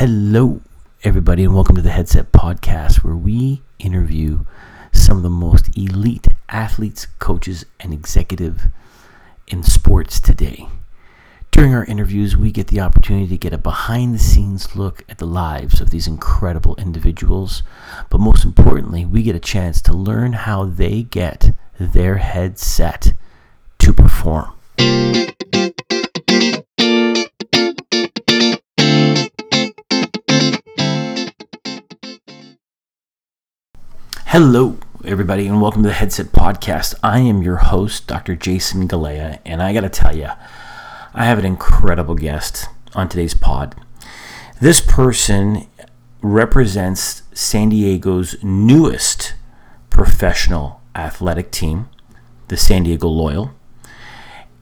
Hello, everybody, and welcome to the Headset Podcast, where we interview some of the most elite athletes, coaches, and executives in sports today. During our interviews, we get the opportunity to get a behind-the-scenes look at the lives of these incredible individuals, but most importantly, we get a chance to learn how they get their head set to perform. Hello, everybody, and welcome to the Headset Podcast. I am your host, Dr. Jason Galea, and I got to tell you, I have an incredible guest on today's pod. This person represents San Diego's newest professional athletic team, the San Diego Loyal,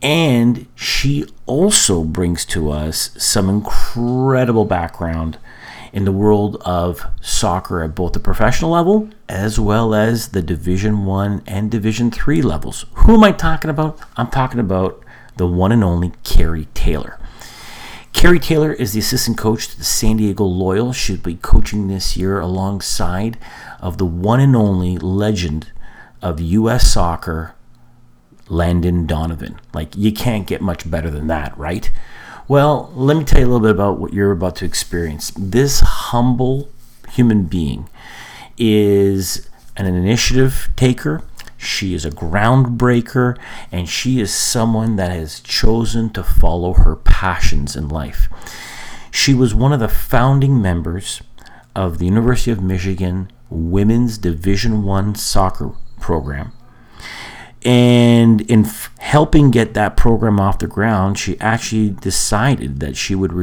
and she also brings to us some incredible background in the world of soccer at both the professional level as well as the Division 1 and Division 3 levels. Who am I talking about? I'm talking about the one and only Carrie Taylor. Carrie Taylor is the assistant coach to the San Diego Loyal. She'll be coaching this year alongside of the one and only legend of U.S. soccer, Landon Donovan. Like, you can't get much better than that, right? Well, let me tell you a little bit about what you're about to experience. This humble human being is an initiative taker, she is a groundbreaker, and she is someone that has chosen to follow her passions in life. She was one of the founding members of the University of Michigan Women's Division I soccer program. And in helping get that program off the ground, she actually decided that she would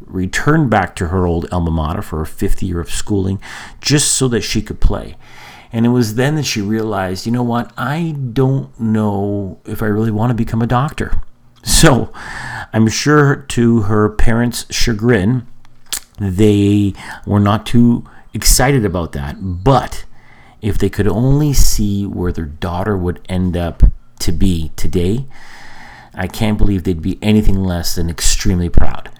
return back to her old alma mater for her fifth year of schooling just so that she could play. And it was then that she realized, you know what, I don't know if I really want to become a doctor. So I'm sure to her parents' chagrin, they were not too excited about that, but if they could only see where their daughter would end up to be today, I can't believe they'd be anything less than extremely proud.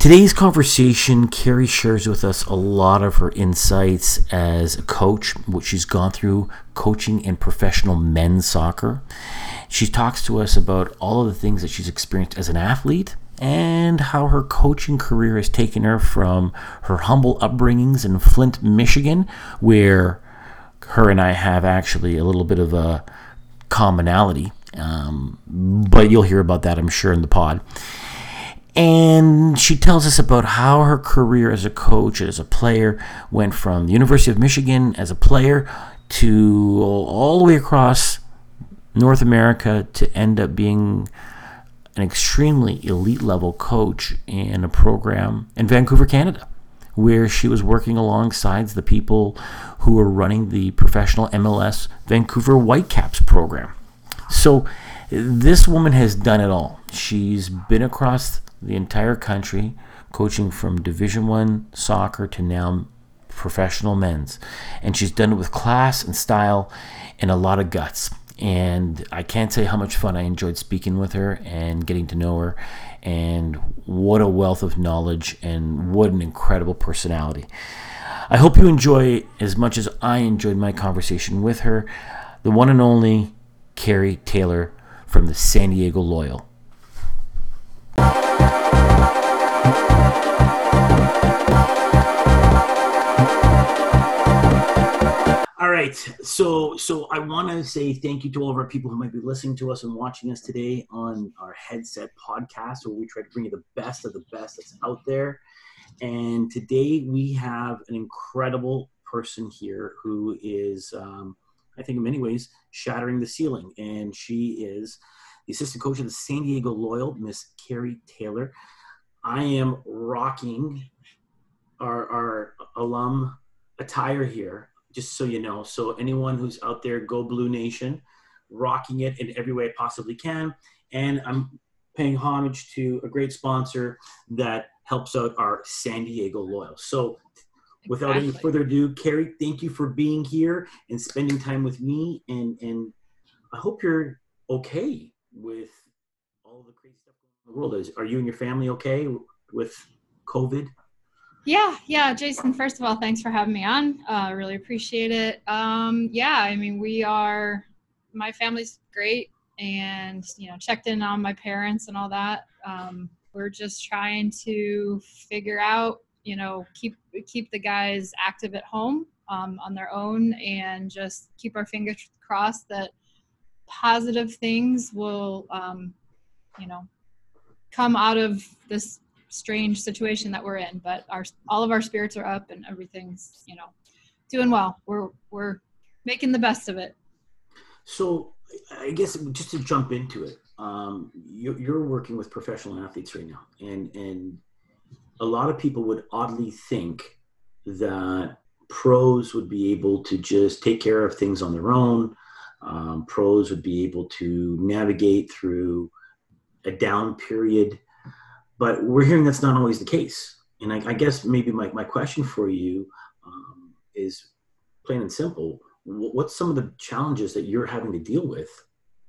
Today's conversation, Carrie shares with us a lot of her insights as a coach, what she's gone through coaching in professional men's soccer. She talks to us about all of the things that she's experienced as an athlete and how her coaching career has taken her from her humble upbringings in Flint, Michigan, where her and I have actually a little bit of a commonality, but you'll hear about that, I'm sure, in the pod. And she tells us about how her career as a coach, as a player, went from the University of Michigan as a player to all the way across North America to end up being an extremely elite level coach in a program in Vancouver, Canada, where she was working alongside the people who were running the professional MLS Vancouver Whitecaps program. So this woman has done it all. She's been across the entire country, coaching from Division I soccer to now professional men's. And she's done it with class and style and a lot of guts. And I can't say how much fun I enjoyed speaking with her and getting to know her. And what a wealth of knowledge and what an incredible personality. I hope you enjoy as much as I enjoyed my conversation with her, the one and only Carrie Taylor from the San Diego Loyal. All right, so I want to say thank you to all of our people who might be listening to us and watching us today on our Headset Podcast, where we try to bring you the best of the best that's out there. And today we have an incredible person here who is, I think in many ways, shattering the ceiling. And she is the assistant coach of the San Diego Loyal, Miss Carrie Taylor. I am rocking our alum attire here, just so you know. So anyone who's out there, go Blue Nation, rocking it in every way I possibly can. And I'm paying homage to a great sponsor that helps out our San Diego Loyal. So without any further ado, Carrie, thank you for being here and spending time with me. And I hope you're okay with all the crazy stuff in the world. Are you and your family okay with COVID? Yeah. Jason, first of all, thanks for having me on. Really appreciate it. I mean, my family's great and, checked in on my parents and all that. We're just trying to figure out, keep the guys active at home on their own and just keep our fingers crossed that positive things will, come out of this strange situation that we're in. But all of our spirits are up and everything's, doing well. We're making the best of it. So I guess just to jump into it, you're working with professional athletes right now. And a lot of people would oddly think that pros would be able to just take care of things on their own. Pros would be able to navigate through a down period, but we're hearing that's not always the case. And I guess maybe my question for you is plain and simple. What's some of the challenges that you're having to deal with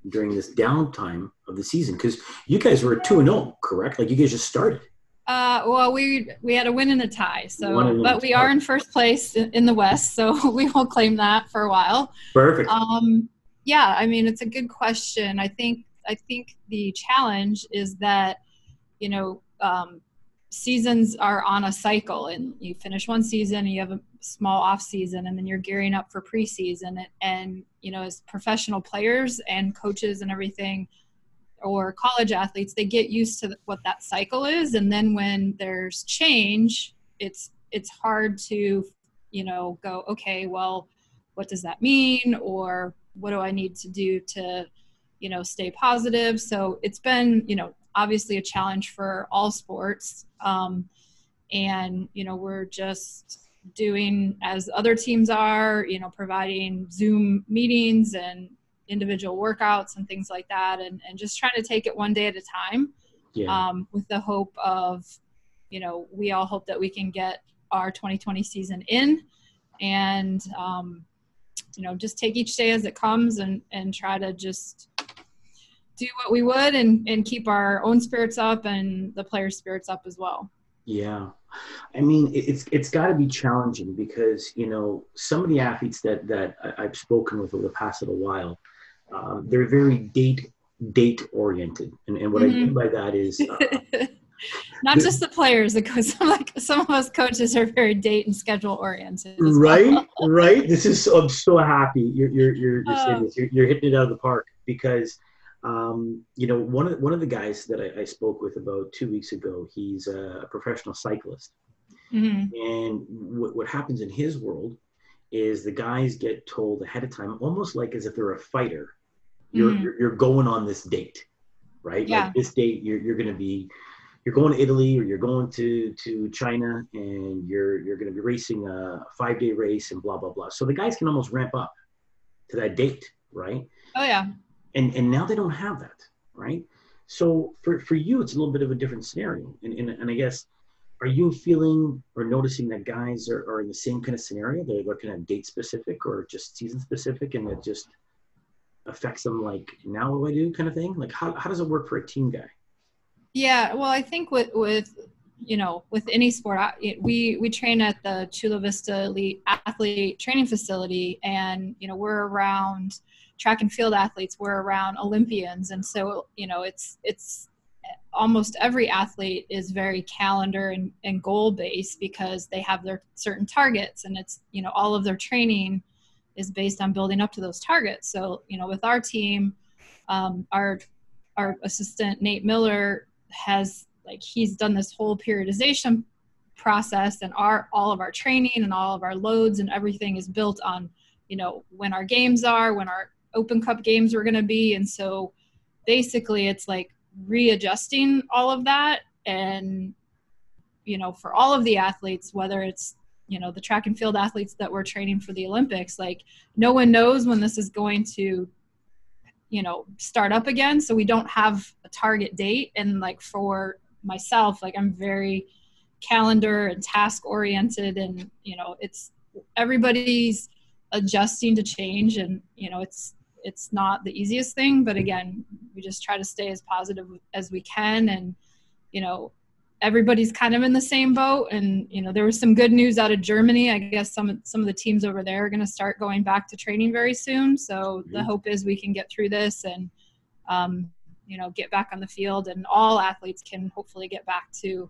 during this downtime of the season? Because you guys were 2-0, correct? Like you guys just started. Well, we had a win and a tie, but we are in first place in the West, so we will claim that for a while. Perfect. It's a good question. I think the challenge is that, seasons are on a cycle, and you finish one season and you have a small off season, and then you're gearing up for preseason. And as professional players and coaches and everything, or college athletes, they get used to what that cycle is. And then when there's change, it's hard to, go, okay, well, what does that mean? Or what do I need to do to, stay positive? So it's been, obviously a challenge for all sports. We're just doing as other teams are, providing Zoom meetings and individual workouts and things like that, and just trying to take it one day at a time. Yeah. With the hope of, we all hope that we can get our 2020 season in and, just take each day as it comes and try to just do what we would and keep our own spirits up and the players' spirits up as well. Yeah. I mean, it's got to be challenging because, some of the athletes that I've spoken with over the past little while, they're very date oriented. And what I mean by that is not just the players, because some of us coaches are very date and schedule oriented. Right. Well. Right. This is, I'm so happy you're saying this. You're hitting it out of the park because, one of the guys that I spoke with about 2 weeks ago, he's a professional cyclist. Mm-hmm. And what happens in his world is the guys get told ahead of time, almost like as if they're a fighter, you're going on this date, right? Yeah. Like this date you're going to Italy or you're going to China and you're going to be racing a 5-day race and blah, blah, blah. So the guys can almost ramp up to that date, right? Oh yeah. And now they don't have that, right? So for you, it's a little bit of a different scenario. And I guess, are you feeling or noticing that guys are in the same kind of scenario? They're looking at date specific or just season specific, and it just affects them like, now what do I do kind of thing? Like how does it work for a team guy? Yeah, well, I think with any sport, we train at the Chula Vista Elite Athlete Training Facility, and, we're around track and field athletes, we're around Olympians. And so, it's almost every athlete is very calendar and goal based because they have their certain targets, and it's, all of their training is based on building up to those targets. So, with our team, our assistant Nate Miller has he's done this whole periodization process, and all of our training and all of our loads and everything is built on, when our games are, when our Open Cup games were going to be. And so basically it's readjusting all of that. And, for all of the athletes, whether it's, the track and field athletes that we're training for the Olympics, no one knows when this is going to, start up again. So we don't have a target date. And for myself, I'm very calendar and task oriented, and, it's everybody's adjusting to change, and it's not the easiest thing, but again, we just try to stay as positive as we can, and everybody's kind of in the same boat. And, you know, there was some good news out of Germany. I guess some of the teams over there are going to start going back to training very soon. So the hope is we can get through this and, you know, get back on the field, and all athletes can hopefully get back to, you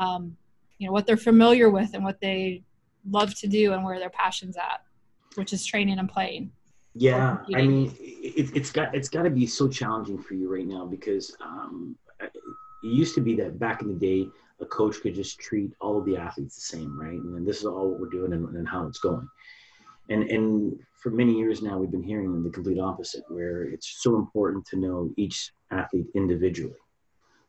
know, what they're familiar with and what they love to do and where their passion's at, which is training and playing. Yeah. I mean, it's got to be so challenging for you right now, because, it used to be that back in the day, a coach could just treat all of the athletes the same, right? And then this is all what we're doing and how it's going. And for many years now, we've been hearing the complete opposite, where it's so important to know each athlete individually.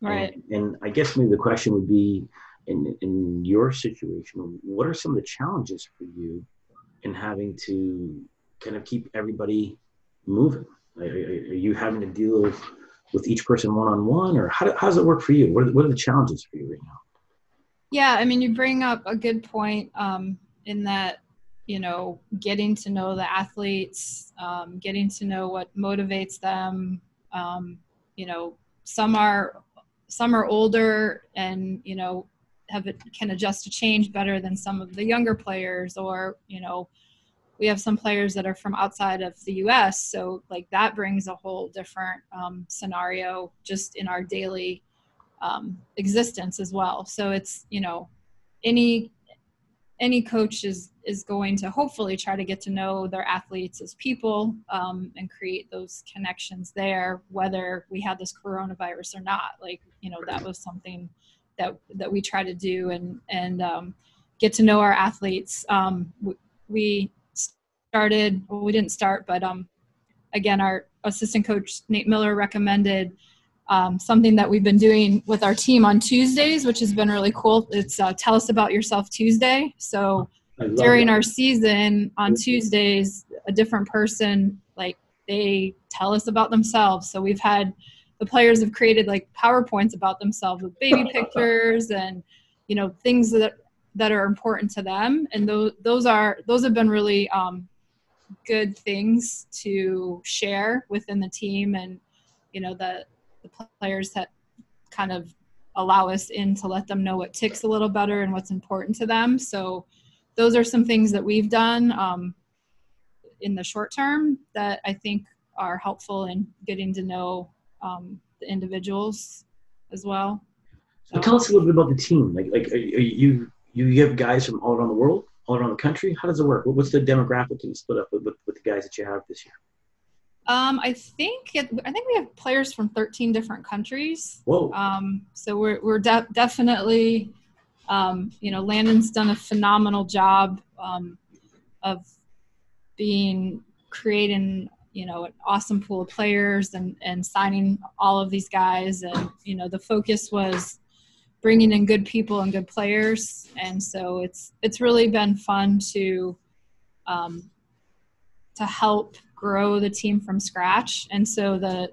Right. And I guess maybe the question would be, in your situation, what are some of the challenges for you in having to kind of keep everybody moving? Are you having to deal with each person one-on-one, or how does it work for you? What are the challenges for you right now? Yeah. I mean, you bring up a good point, in that, you know, getting to know the athletes, getting to know what motivates them. You know, some are older and, you know, can adjust to change better than some of the younger players, or, you know, we have some players that are from outside of the U.S., so like that brings a whole different scenario just in our daily existence as well. So it's, you know, any coach is going to hopefully try to get to know their athletes as people, and create those connections there, whether we had this coronavirus or not. Like, you know, that was something that we try to do and get to know our athletes. Again, our assistant coach, Nate Miller, recommended something that we've been doing with our team on Tuesdays, which has been really cool. It's Tell Us About Yourself Tuesday. So during our season on Tuesdays, a different person, like, they tell us about themselves. So we've had the players have created like PowerPoints about themselves with baby pictures and, you know, things that are important to them. And those have been really good things to share within the team. And, you know, the players that kind of allow us in to let them know what ticks a little better and what's important to them. So those are some things that we've done in the short term that I think are helpful in getting to know the individuals as well. So tell us a little bit about the team. Like you have guys from all around the world, all around the country. How does it work? What's the demographic and split up with the guys that you have this year? I think we have players from 13 different countries. Whoa! So we're definitely, you know, Landon's done a phenomenal job of creating, you know, an awesome pool of players and signing all of these guys. And, you know, the focus was bringing in good people and good players. And so it's really been fun to help grow the team from scratch. And so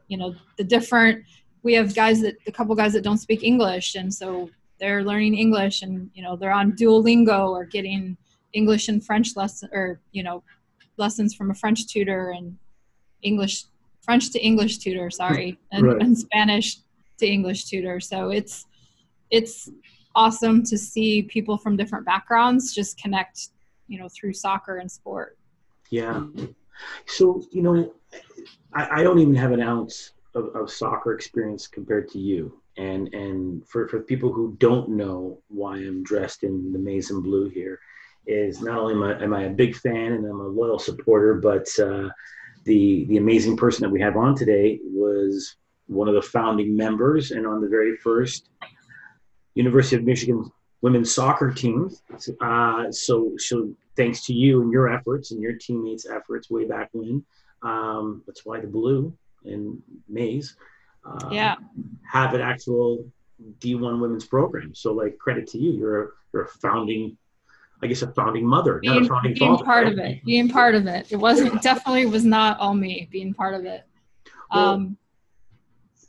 we have a couple guys that don't speak English. And so they're learning English, and, you know, they're on Duolingo or getting English and French lessons, or, you know, lessons from a French tutor, and French to English tutor, and Spanish to English tutor. So it's awesome to see people from different backgrounds just connect, you know, through soccer and sport. Yeah. So, you know, I don't even have an ounce of soccer experience compared to you. And for people who don't know why I'm dressed in the maize and blue here, is not only am I a big fan and I'm a loyal supporter, but the amazing person that we have on today was one of the founding members and on the very first University of Michigan women's soccer team. So thanks to you and your efforts and your teammates' efforts way back when, that's why the blue and maize have an actual D1 women's program. So, like, credit to you. You're a founding, I guess, a founding mother, not a founding father. Being part of it. It definitely was not all me being part of it. Well,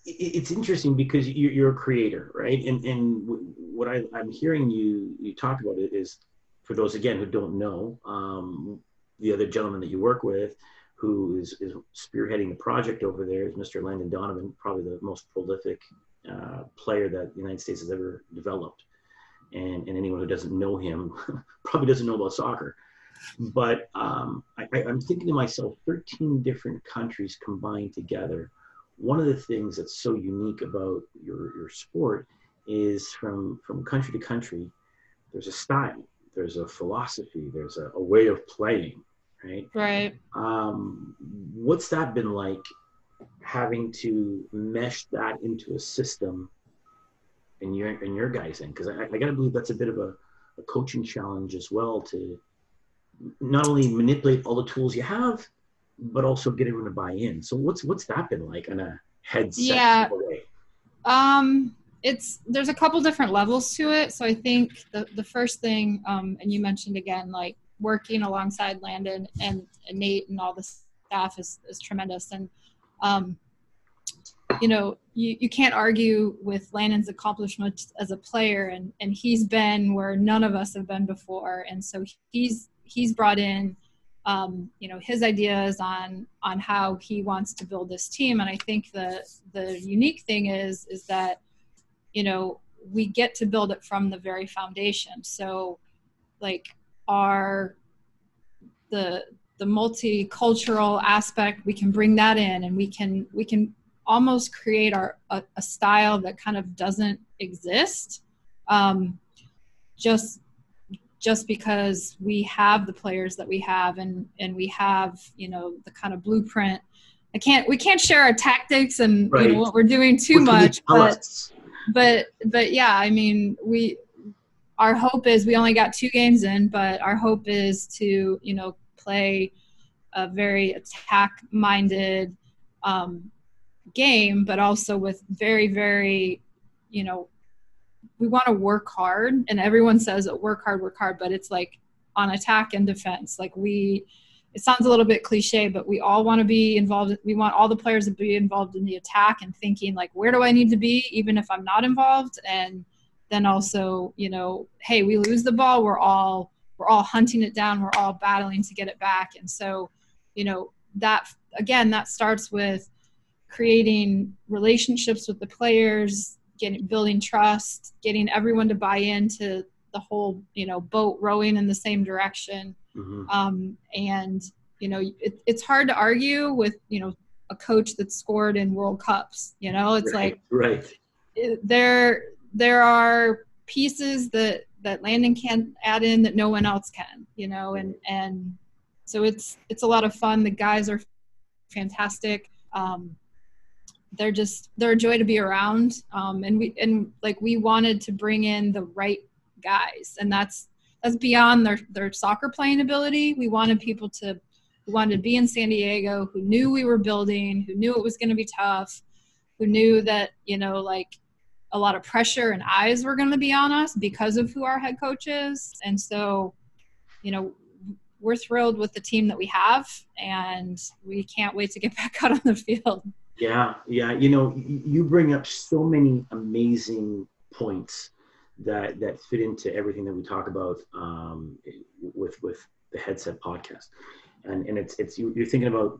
it's interesting because you're a creator, right? And what I'm hearing you talk about it is, for those, again, who don't know, the other gentleman that you work with, who is spearheading the project over there, is Mr. Landon Donovan, probably the most prolific player that the United States has ever developed. And anyone who doesn't know him probably doesn't know about soccer. But I'm thinking to myself, 13 different countries combined together. One of the things that's so unique about your sport is from country to country, there's a style, there's a philosophy, there's a way of playing, right? Right. What's that been like, having to mesh that into a system in your guys' end? Because I got to believe that's a bit of a coaching challenge as well, to not only manipulate all the tools you have, but also get everyone to buy in. So what's that been like on a headset? Yeah. There's a couple different levels to it. So I think the first thing, and you mentioned again, like working alongside Landon and Nate and all the staff is tremendous. And, you know, you can't argue with Landon's accomplishments as a player, and he's been where none of us have been before. And so he's brought in, you know, his ideas on how he wants to build this team. And I think the unique thing is that, you know, we get to build it from the very foundation. So like the multicultural aspect, we can bring that in, and we can almost create a style that kind of doesn't exist, just because we have the players that we have, and we have, you know, the kind of blueprint. We can't share our tactics and right. You know, what we're doing too much, but yeah, I mean, our hope is, we only got 2 games in, but our hope is to, you know, play a very attack-minded game, but also with very, very, you know, we want to work hard. And everyone says, oh, work hard, but it's like on attack and defense. Like it sounds a little bit cliche, but we all want to be involved. We want all the players to be involved in the attack and thinking like, where do I need to be, even if I'm not involved? And then also, you know, hey, we lose the ball, we're all hunting it down. We're all battling to get it back. And so, you know, that, again, that starts with creating relationships with the players, building trust, getting everyone to buy into the whole, you know, boat rowing in the same direction. Mm-hmm. And, you know, it's hard to argue with, you know, a coach that scored in World Cups. You know, it's there are pieces that Landon can add in that no one else can, you know, and so it's a lot of fun. The guys are fantastic. They're a joy to be around. We wanted to bring in the right guys, and that's beyond their soccer playing ability. We wanted to be in San Diego, who knew we were building, who knew it was going to be tough, who knew that, you know, like, a lot of pressure and eyes were going to be on us because of who our head coach is. And so, you know, we're thrilled with the team that we have, and we can't wait to get back out on the field. Yeah. Yeah. You know, you bring up so many amazing points that fit into everything that we talk about, with the Headset Podcast. And it's, you're thinking about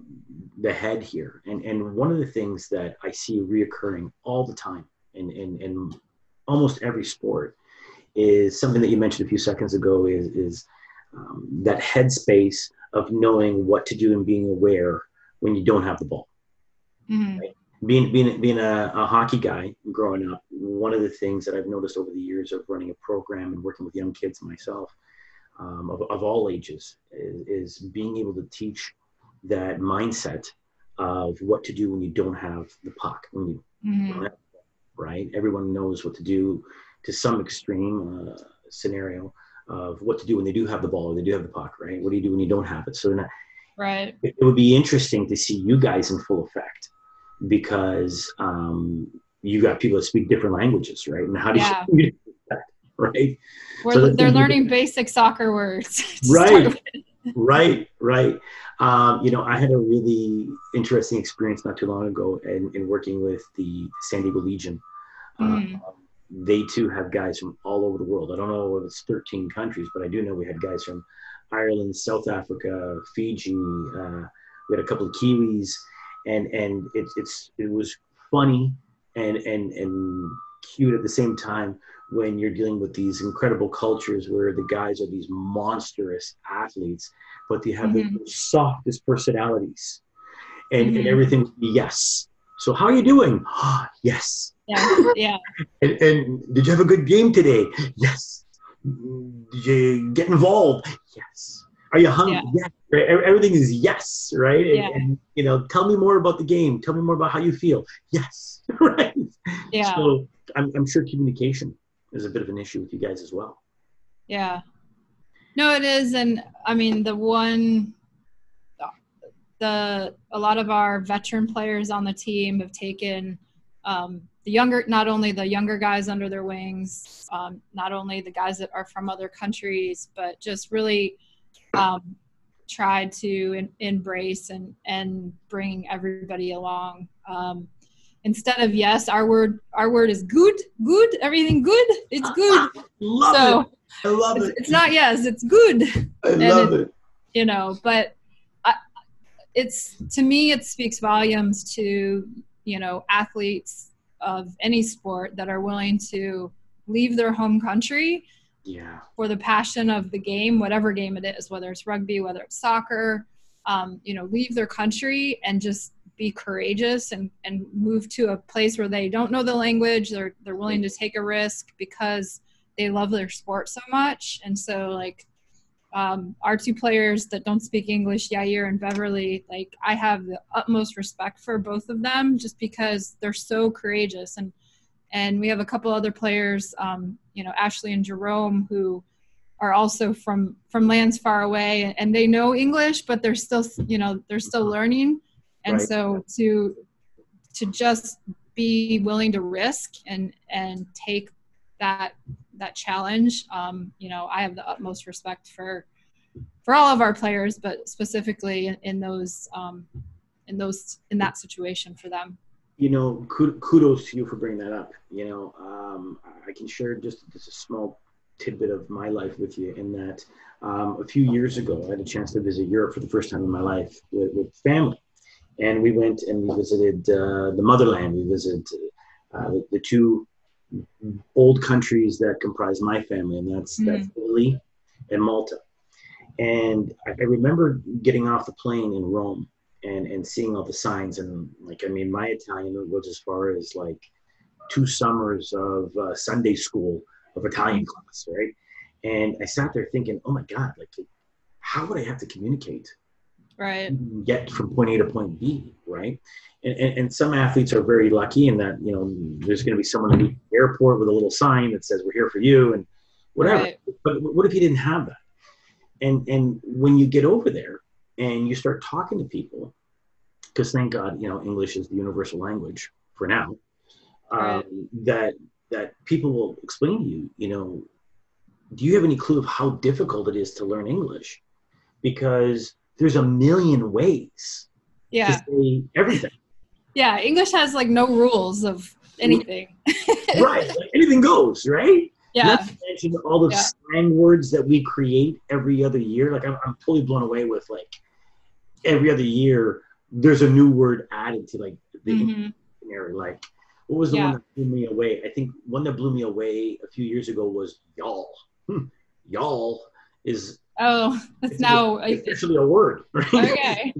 the head here. And one of the things that I see reoccurring all the time, in almost every sport, is something that you mentioned a few seconds ago, is that headspace of knowing what to do and being aware when you don't have the ball. Mm-hmm. Right? Being a hockey guy growing up, one of the things that I've noticed over the years of running a program and working with young kids myself, of all ages, is being able to teach that mindset of what to do when you don't have the puck, when you mm-hmm. don't have right? Everyone knows what to do, to some extreme scenario, of what to do when they do have the ball or they do have the puck, right? What do you do when you don't have it? So they're not, right. It would be interesting to see you guys in full effect, because you got people that speak different languages, right? And how do you do that, right? They're learning basic soccer words. Right, right. You know, I had a really interesting experience not too long ago in working with the San Diego Legion. Mm. They too have guys from all over the world. I don't know if it's 13 countries, but I do know we had guys from Ireland, South Africa, Fiji. We had a couple of Kiwis, and it was funny and cute at the same time when you're dealing with these incredible cultures where the guys are these monstrous athletes, but they have mm-hmm. the softest personalities and, mm-hmm. and everything. Yes. So how are you doing? Oh, yes. Yeah. Yeah. and did you have a good game today? Yes. Did you get involved? Yes. Are you hungry? Yeah. Yes. Right? Everything is yes. Right. And, yeah. and, you know, tell me more about the game. Tell me more about how you feel. Yes. Right. Yeah. So I'm sure communication is a bit of an issue with you guys as well. Yeah. No, it is. And I mean, a lot of our veteran players on the team have taken not only the younger guys under their wings, not only the guys that are from other countries, but just really tried to embrace and bring everybody along. Instead of yes, our word is good, everything good, it's good. I love it. It's not yes, it's good. I love it. You know, but it speaks volumes to, you know, athletes of any sport that are willing to leave their home country yeah. for the passion of the game, whatever game it is, whether it's rugby, whether it's soccer, you know, leave their country and just be courageous and move to a place where they don't know the language. They're willing to take a risk because they love their sport so much. And so like, our two players that don't speak English, Yair and Beverly, like I have the utmost respect for both of them just because they're so courageous. And we have a couple other players, you know, Ashley and Jerome, who are also from lands far away and they know English, but they're still, you know, they're still learning. And right. so to just be willing to risk and take that challenge, you know, I have the utmost respect for all of our players, but specifically in that situation for them. You know, kudos to you for bringing that up. You know, I can share just a small tidbit of my life with you in that a few years ago, I had a chance to visit Europe for the first time in my life with family. And we went and visited the motherland. We visited the two old countries that comprise my family, and that's Italy and Malta. And I remember getting off the plane in Rome and seeing all the signs, and like, I mean, my Italian goes as far as like 2 summers of Sunday school of Italian class, right? And I sat there thinking, oh my God, like how would I have to communicate? Right. Get from point A to point B, right? And some athletes are very lucky in that, you know, there's going to be someone at the airport with a little sign that says, we're here for you and whatever. Right. But what if you didn't have that? And when you get over there and you start talking to people, because thank God, you know, English is the universal language for now, right. that people will explain to you, you know, do you have any clue of how difficult it is to learn English? Because there's a million ways yeah. to say everything. Yeah, English has like no rules of anything. Right, like, anything goes, right? Yeah. Not to mention all the slang words that we create every other year. Like I'm totally blown away with like every other year, there's a new word added to like the dictionary. Like what was the one that blew me away? I think one that blew me away a few years ago was y'all. Y'all is... Oh, that's now officially a word, right? Okay.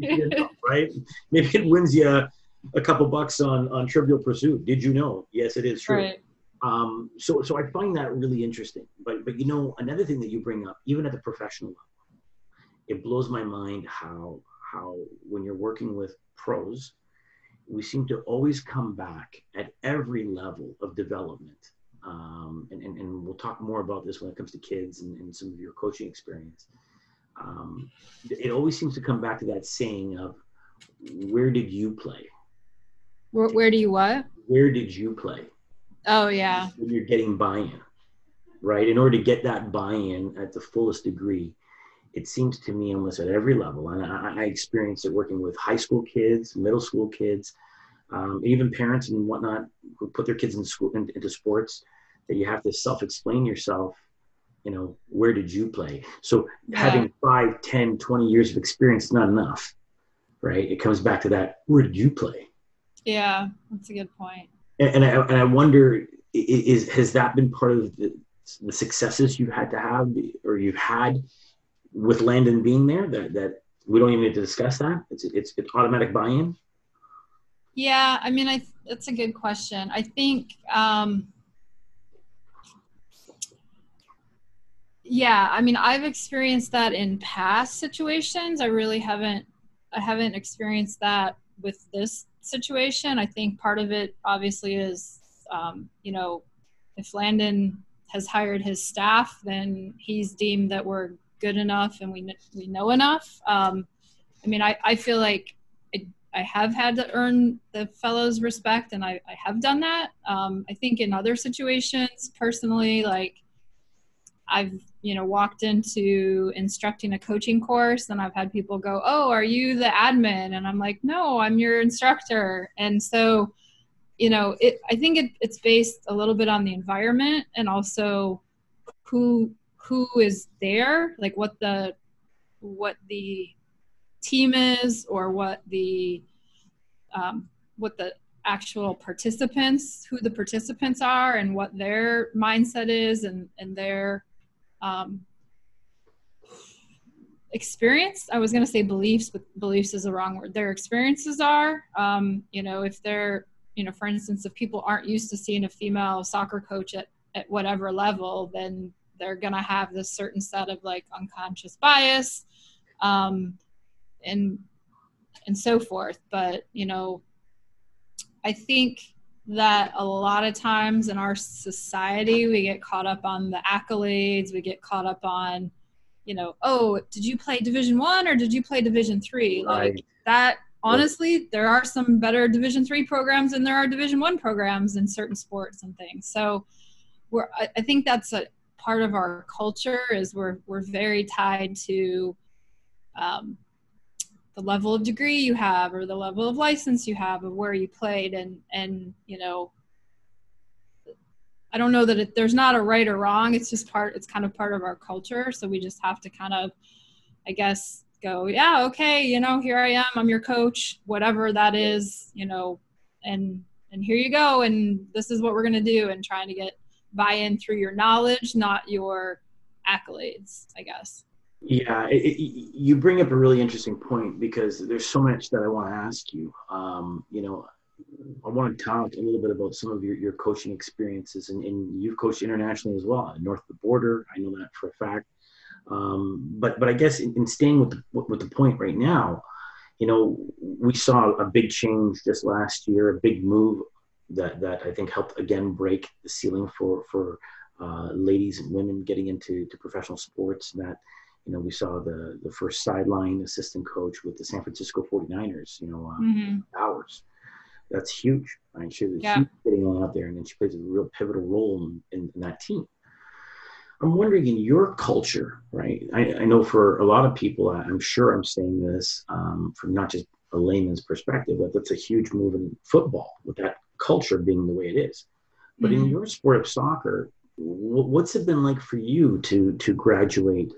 Right? Maybe it wins you a couple bucks on Trivial Pursuit. Did you know? Yes, it is true. Right. So I find that really interesting. But you know, another thing that you bring up, even at the professional level, it blows my mind how when you're working with pros, we seem to always come back at every level of development. And we'll talk more about this when it comes to kids and some of your coaching experience. It always seems to come back to that saying of, where did you play? Where do you what? Where did you play? Oh, yeah. When you're getting buy-in, right? In order to get that buy-in at the fullest degree, it seems to me almost at every level, and I experienced it working with high school kids, middle school kids, even parents and whatnot who put their kids in school into sports, that you have to self-explain yourself, you know, where did you play? So having 5, 10, 20 years of experience is not enough, right? It comes back to that, where did you play? Yeah, that's a good point. And I wonder, has that been part of the successes you had to have, or you've had with Landon being there, that we don't even need to discuss that? It's automatic buy-in. Yeah. I mean, that's a good question. I think, yeah, I mean, I've experienced that in past situations. I haven't experienced that with this situation. I think part of it obviously is, you know, if Landon has hired his staff, then he's deemed that we're good enough and we know enough. I mean, I feel like I have had to earn the fellows' respect, and I have done that. I think in other situations, personally, like, I've, you know, walked into instructing a coaching course, and I've had people go, "Oh, are you the admin?" And I'm like, "No, I'm your instructor." And so, you know, I think it's based a little bit on the environment, and also who is there, like what the team is, or what the actual participants, who the participants are, and what their mindset is, and their experience. I was going to say beliefs, but beliefs is the wrong word. Their experiences are, you know, if they're, you know, for instance, if people aren't used to seeing a female soccer coach at whatever level, then they're going to have this certain set of, like, unconscious bias, and so forth. But, you know, I think that a lot of times in our society, we get caught up on the accolades. We get caught up on, you know, oh, did you play Division I or did you play Division III? Like that, honestly, there are some better Division III programs than there are Division I programs in certain sports and things. So I think that's a part of our culture, is we're very tied to, the level of degree you have, or the level of license you have, of where you played. And, you know, I don't know that there's not a right or wrong. It's just it's kind of part of our culture. So we just have to kind of, I guess, go, yeah, okay, you know, here I am, I'm your coach, whatever that is, you know, and here you go. And this is what we're going to do. And trying to get buy-in through your knowledge, not your accolades, I guess. Yeah, you bring up a really interesting point, because there's so much that I want to ask you. You know, I want to talk a little bit about some of your coaching experiences, and you've coached internationally as well, north of the border. I know that for a fact. But I guess in staying with the point right now, you know, we saw a big change just last year, a big move that I think helped again break the ceiling for ladies and women getting into professional sports. And that, you know, we saw the first sideline assistant coach with the San Francisco 49ers, you know, hours. That's huge. Right? She was getting on out there, and then she plays a real pivotal role in that team. I'm wondering, in your culture, right? I know for a lot of people, I'm sure I'm saying this from not just a layman's perspective, but that's a huge move in football, with that culture being the way it is. But in your sport of soccer, what's it been like for you to graduate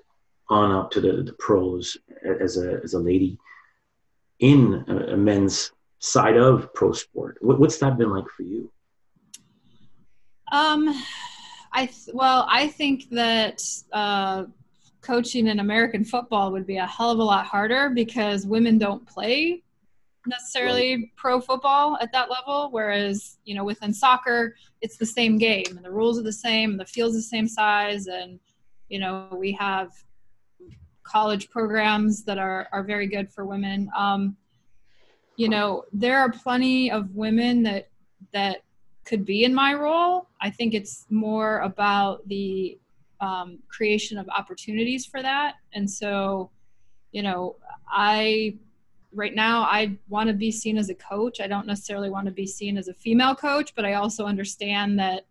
on up to the pros as a lady in a men's side of pro sport? What's that been like for you? I think that coaching in American football would be a hell of a lot harder, because women don't play necessarily pro football at that level. Whereas, you know, within soccer, it's the same game, and the rules are the same, and the field's the same size. And, you know, we have college programs that are very good for women. You know, there are plenty of women that could be in my role. I think it's more about the creation of opportunities for that. And so, you know, right now I want to be seen as a coach. I don't necessarily want to be seen as a female coach, but I also understand that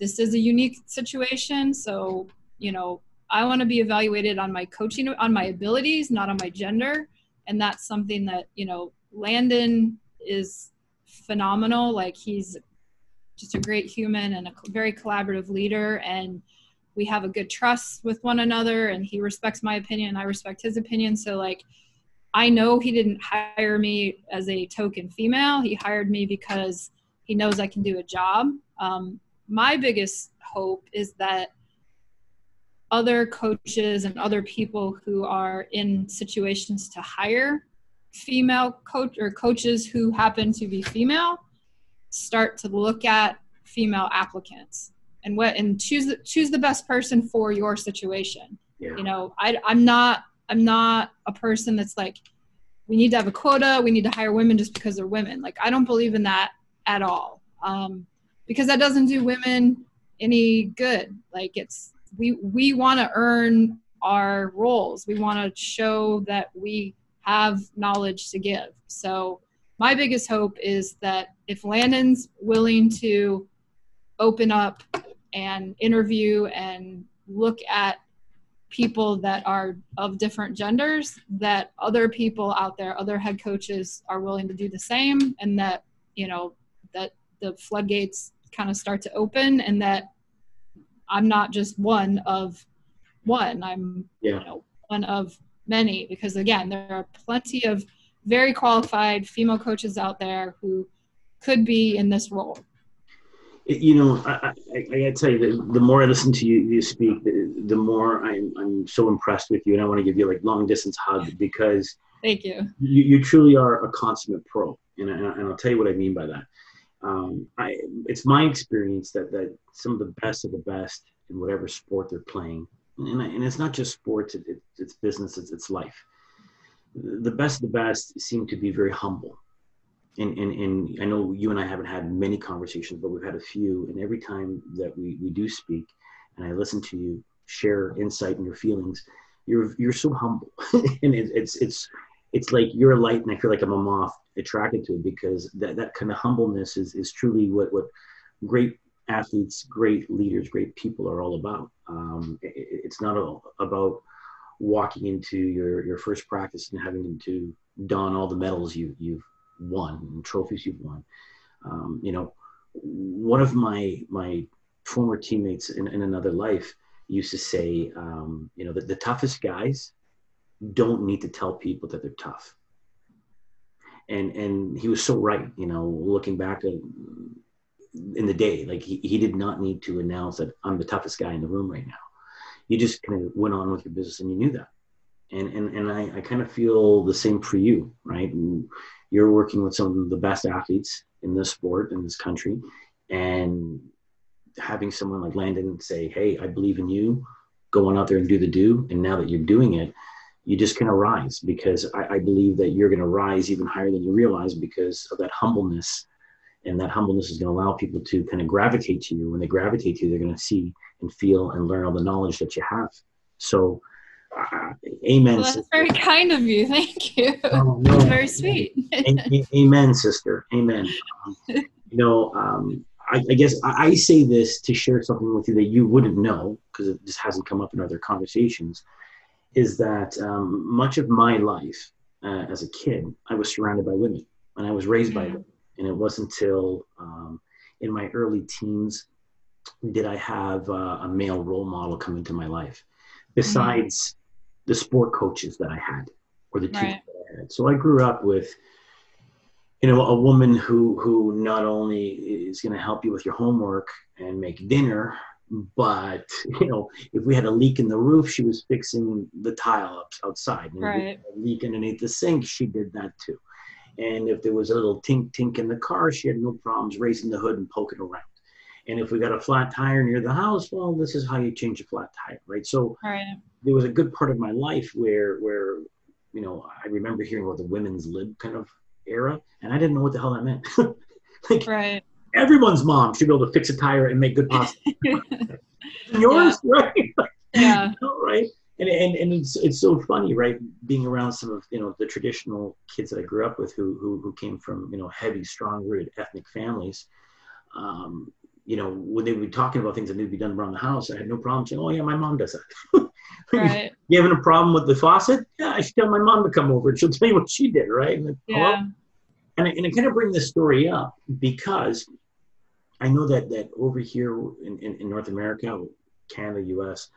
this is a unique situation. So, you know, I want to be evaluated on my coaching, on my abilities, not on my gender. And that's something that, you know, Landon is phenomenal. Like, he's just a great human and a very collaborative leader. And we have a good trust with one another, and he respects my opinion, I respect his opinion. So, like, I know he didn't hire me as a token female. He hired me because He knows I can do a job. My biggest hope is that other coaches and other people who are in situations to hire female coaches who happen to be female start to look at female applicants and choose the best person for your situation. Yeah. You know, I'm not a person that's like, we need to have a quota, we need to hire women just because they're women. Like, I don't believe in that at all, because that doesn't do women any good. Like, it's, we want to earn our roles. We want to show that we have knowledge to give. So my biggest hope is that if Landon's willing to open up and interview and look at people that are of different genders, that other people out there, other head coaches, are willing to do the same, and that, you know, that the floodgates kind of start to open, and that I'm not just one of one. I'm, you know, one of many, because again, there are plenty of very qualified female coaches out there who could be in this role. You know, I gotta tell you, the more I listen to you speak, the more I'm so impressed with you, and I want to give you like long distance hug, because thank you. You truly are a consummate pro, and I'll tell you what I mean by that. It's my experience that some of the best in whatever sport they're playing, and it's not just sports, it's business, it's life. The best of the best seem to be very humble. And I know you and I haven't had many conversations, but we've had a few. And every time that we do speak, and I listen to you share insight and your feelings, you're so humble, and it's like you're a light, and I feel like I'm a moth attracted to it, because that kind of humbleness is truly what great athletes, great leaders, great people are all about. It's not all about walking into your first practice and having to don all the medals you've won and trophies you've won. You know, one of my former teammates in another life used to say, you know, that the toughest guys don't need to tell people that they're tough. And he was so right, you know, looking back in the day, like he did not need to announce that I'm the toughest guy in the room right now. You just kind of went on with your business, and you knew that. And I kind of feel the same for you, right? And you're working with some of the best athletes in this sport, in this country, and having someone like Landon say, hey, I believe in you, go on out there and do the do. And now that you're doing it, you just kind of rise, because I believe that you're going to rise even higher than you realize, because of that humbleness. And that humbleness is going to allow people to kind of gravitate to you. When they gravitate to you, they're going to see and feel and learn all the knowledge that you have. So, amen. Well, that's very kind of you. Thank you. Oh, no. Very sweet. Amen, sister. Amen. You know, I guess I say this to share something with you that you wouldn't know, because it just hasn't come up in other conversations, is that much of my life as a kid, I was surrounded by women, and I was raised by women. And it wasn't until in my early teens did I have a male role model come into my life, besides the sport coaches that I had, or the teachers that I had. So I grew up with, you know, a woman who not only is going to help you with your homework and make dinner, but, you know, if we had a leak in the roof, she was fixing the tile outside. And if we had a leak underneath the sink, she did that too. And if there was a little tink-tink in the car, she had no problems raising the hood and poking around. And if we got a flat tire near the house, well, this is how you change a flat tire, right? So there was a good part of my life where, you know, I remember hearing about the women's lib kind of era, and I didn't know what the hell that meant. Like, everyone's mom should be able to fix a tire and make good pasta. Yours, right? Yeah. You know, right? And it's so funny, right? Being around some of, you know, the traditional kids that I grew up with who came from, you know, heavy, strong-rooted ethnic families. You know, when they would be talking about things that need to be done around the house, I had no problem saying, oh yeah, my mom does that. You having a problem with the faucet? Yeah, I should tell my mom to come over and she'll tell you what she did, right? And, I kind of bring this story up because I know that over here in North America, Canada, US,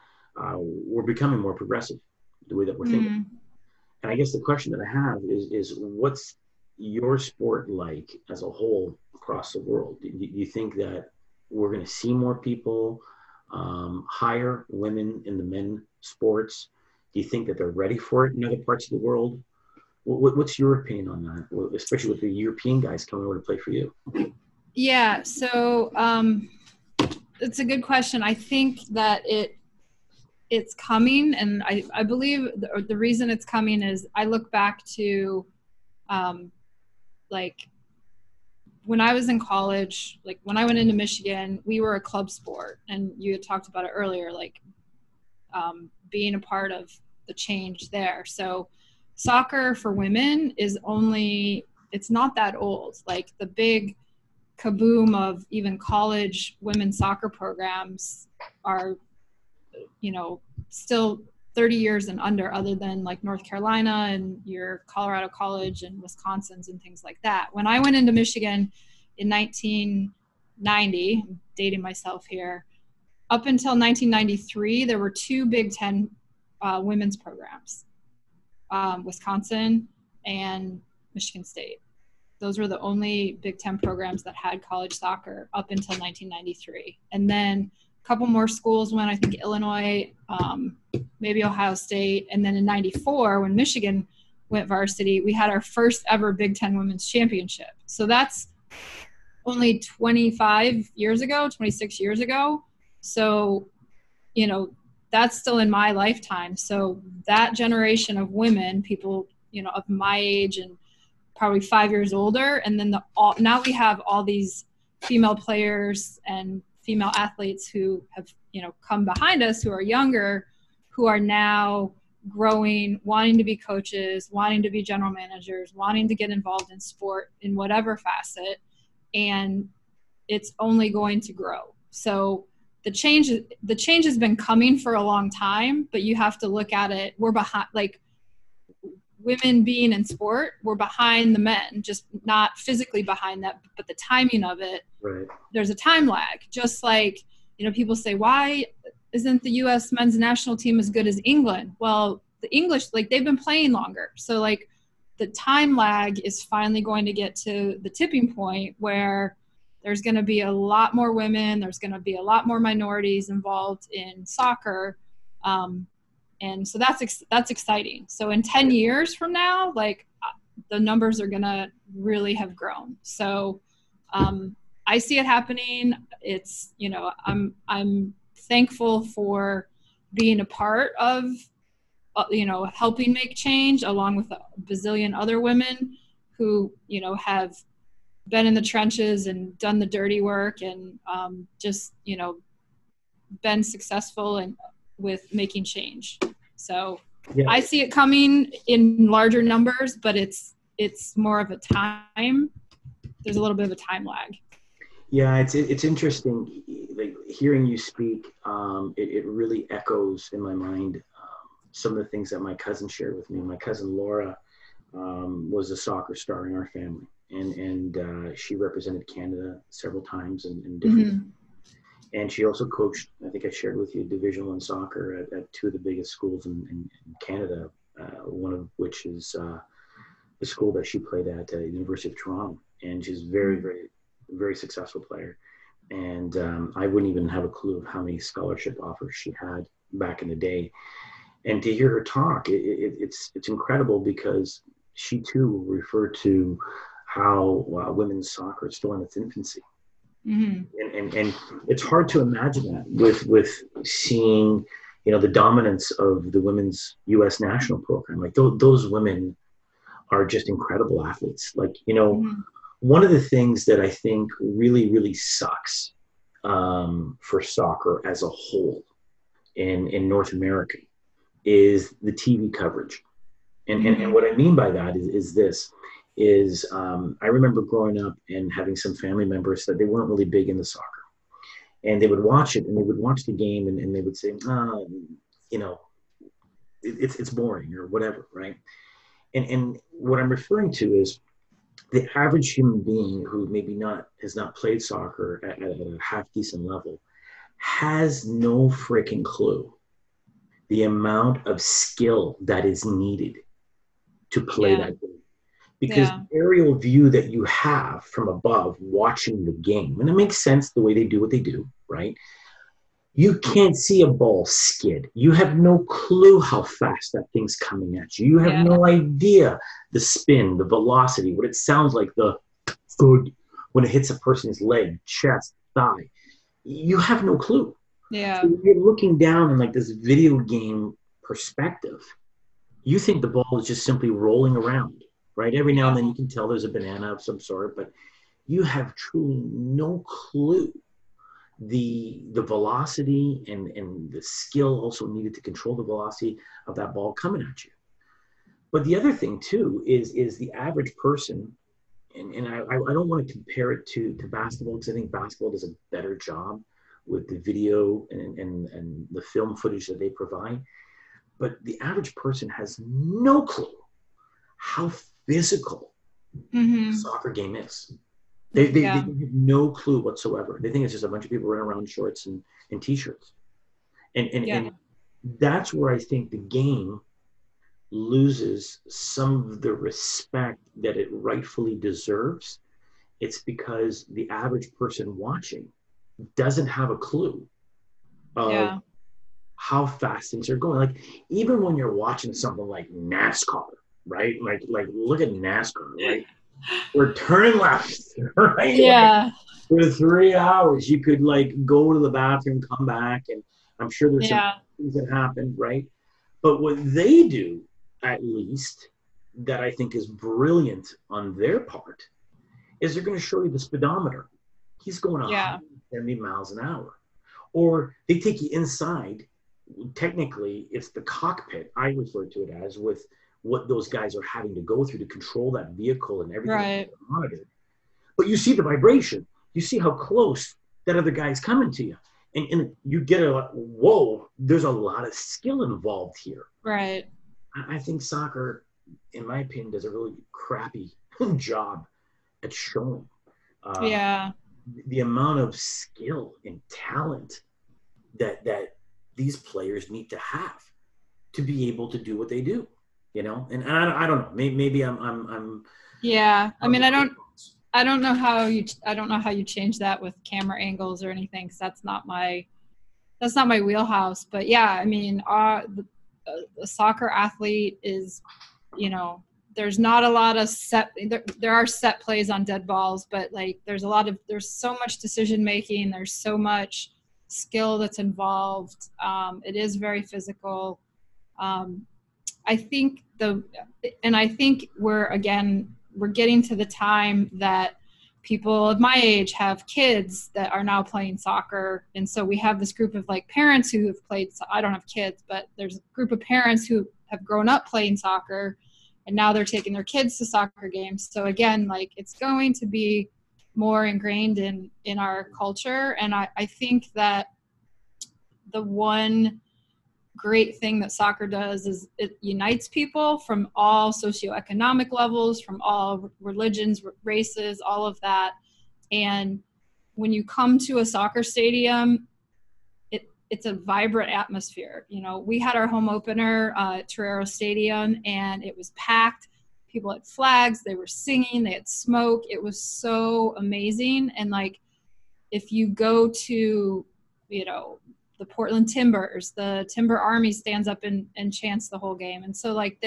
we're becoming more progressive the way that we're thinking. And I guess the question that I have is what's your sport like as a whole across the world? Do you think that we're going to see more people hire women in the men's sports? Do you think that they're ready for it in other parts of the world? What's your opinion on that, especially with the European guys coming over to play for you? Yeah, so it's a good question. I think that it's coming, and I believe the reason it's coming is I look back to like when I was in college, like when I went into Michigan, we were a club sport, and you had talked about it earlier, like being a part of the change there. So soccer for women is only, it's not that old. Like the big kaboom of even college women's soccer programs are, you know, still 30 years and under, other than like North Carolina and your Colorado College and Wisconsin's and things like that. When I went into Michigan in 1990, I'm dating myself here, up until 1993, there were two Big Ten women's programs, Wisconsin and Michigan State. Those were the only Big Ten programs that had college soccer up until 1993. And then a couple more schools went, I think Illinois, maybe Ohio State. And then in 94, when Michigan went varsity, we had our first ever Big Ten Women's Championship. So that's only 25 years ago, 26 years ago. So, you know, that's still in my lifetime. So that generation of women, people, you know, of my age and probably 5 years older, and then now we have all these female players and female athletes who have, you know, come behind us, who are younger, who are now growing, wanting to be coaches, wanting to be general managers, wanting to get involved in sport in whatever facet, and it's only going to grow. So the change has been coming for a long time, but you have to look at it. We're behind, like women being in sport, we're behind the men, just not physically behind that, but the timing of it, right. There's a time lag. Just like, you know, people say, why isn't the U.S. men's national team as good as England? Well, the English, like they've been playing longer. So like the time lag is finally going to get to the tipping point where there's going to be a lot more women. There's going to be a lot more minorities involved in soccer. And so that's exciting. So in 10 years from now, like the numbers are going to really have grown. So I see it happening. It's, you know, I'm thankful for being a part of, you know, helping make change along with a bazillion other women who, you know, have been in the trenches and done the dirty work and just, you know, been successful and with making change. So yeah. I see it coming in larger numbers, but it's more of a time. There's a little bit of a time lag. Yeah, it's interesting. Like hearing you speak, it really echoes in my mind some of the things that my cousin shared with me. My cousin Laura was a soccer star in our family. And she represented Canada several times in different. Mm-hmm. And she also coached, I think I shared with you, Division I soccer at two of the biggest schools in Canada, one of which is the school that she played at, the University of Toronto. And she's very, very, very successful player. And I wouldn't even have a clue of how many scholarship offers she had back in the day. And to hear her talk, it's incredible because she too will refer to how women's soccer is still in its infancy. Mm-hmm. And it's hard to imagine that with seeing, you know, the dominance of the women's U.S. national program. Like those women are just incredible athletes. Like, you know, mm-hmm. One of the things that I think really, really sucks for soccer as a whole in North America is the TV coverage. And, mm-hmm. and what I mean by that is this. I remember growing up and having some family members that they weren't really big into soccer, and they would watch it and they would watch the game and they would say, you know, it's boring or whatever, right? And what I'm referring to is the average human being who maybe has not played soccer at a half decent level has no freaking clue the amount of skill that is needed to play that game. because the aerial view that you have from above watching the game, and it makes sense the way they do what they do, right? You can't see a ball skid. You have no clue how fast that thing's coming at you. You have no idea the spin, the velocity, what it sounds like, the thud when it hits a person's leg, chest, thigh. You have no clue. Yeah. So you're looking down in like this video game perspective. You think the ball is just simply rolling around, right? Every now and then you can tell there's a banana of some sort, but you have truly no clue the velocity and the skill also needed to control the velocity of that ball coming at you. But the other thing too is the average person, and I don't want to compare it to basketball, because I think basketball does a better job with the video and the film footage that they provide. But the average person has no clue how physical the soccer game is. They have no clue whatsoever. They think it's just a bunch of people running around in shorts and T-shirts. And that's where I think the game loses some of the respect that it rightfully deserves. It's because the average person watching doesn't have a clue of how fast things are going. Like, even when you're watching something like NASCAR, right? Like look at NASCAR, right? We're turning left, right? Yeah. Like, for 3 hours, you could like go to the bathroom, come back, and I'm sure there's some things that happen, right? But what they do, at least, that I think is brilliant on their part, is they're going to show you the speedometer. He's going 170 miles an hour. Or they take you inside. Technically, it's the cockpit, I refer to it as, with what those guys are having to go through to control that vehicle and everything monitored. But you see the vibration. You see how close that other guy's coming to you. And you get a, whoa, there's a lot of skill involved here. Right. I think soccer, in my opinion, does a really crappy job at showing the amount of skill and talent that these players need to have to be able to do what they do. You know, and I don't know. Maybe I'm. Yeah, I mean, I don't know how you. I don't know how you change that with camera angles or anything. Because that's not my wheelhouse. But yeah, I mean, the soccer athlete is, you know, there's not a lot of set. There are set plays on dead balls, but like there's so much decision making. There's so much skill that's involved. It is very physical. I think we're getting to the time that people of my age have kids that are now playing soccer. And so we have this group of like parents who have played, I don't have kids, but there's a group of parents who have grown up playing soccer and now they're taking their kids to soccer games. So again, like it's going to be more ingrained in our culture. And I think that the one great thing that soccer does is it unites people from all socioeconomic levels, from all religions, races, all of that. And when you come to a soccer stadium, it's a vibrant atmosphere. You know, we had our home opener at Torero Stadium and it was packed. People had flags, they were singing, they had smoke. It was so amazing. And like, if you go to, you know, the Portland Timbers, the Timber Army stands up and chants the whole game. And so like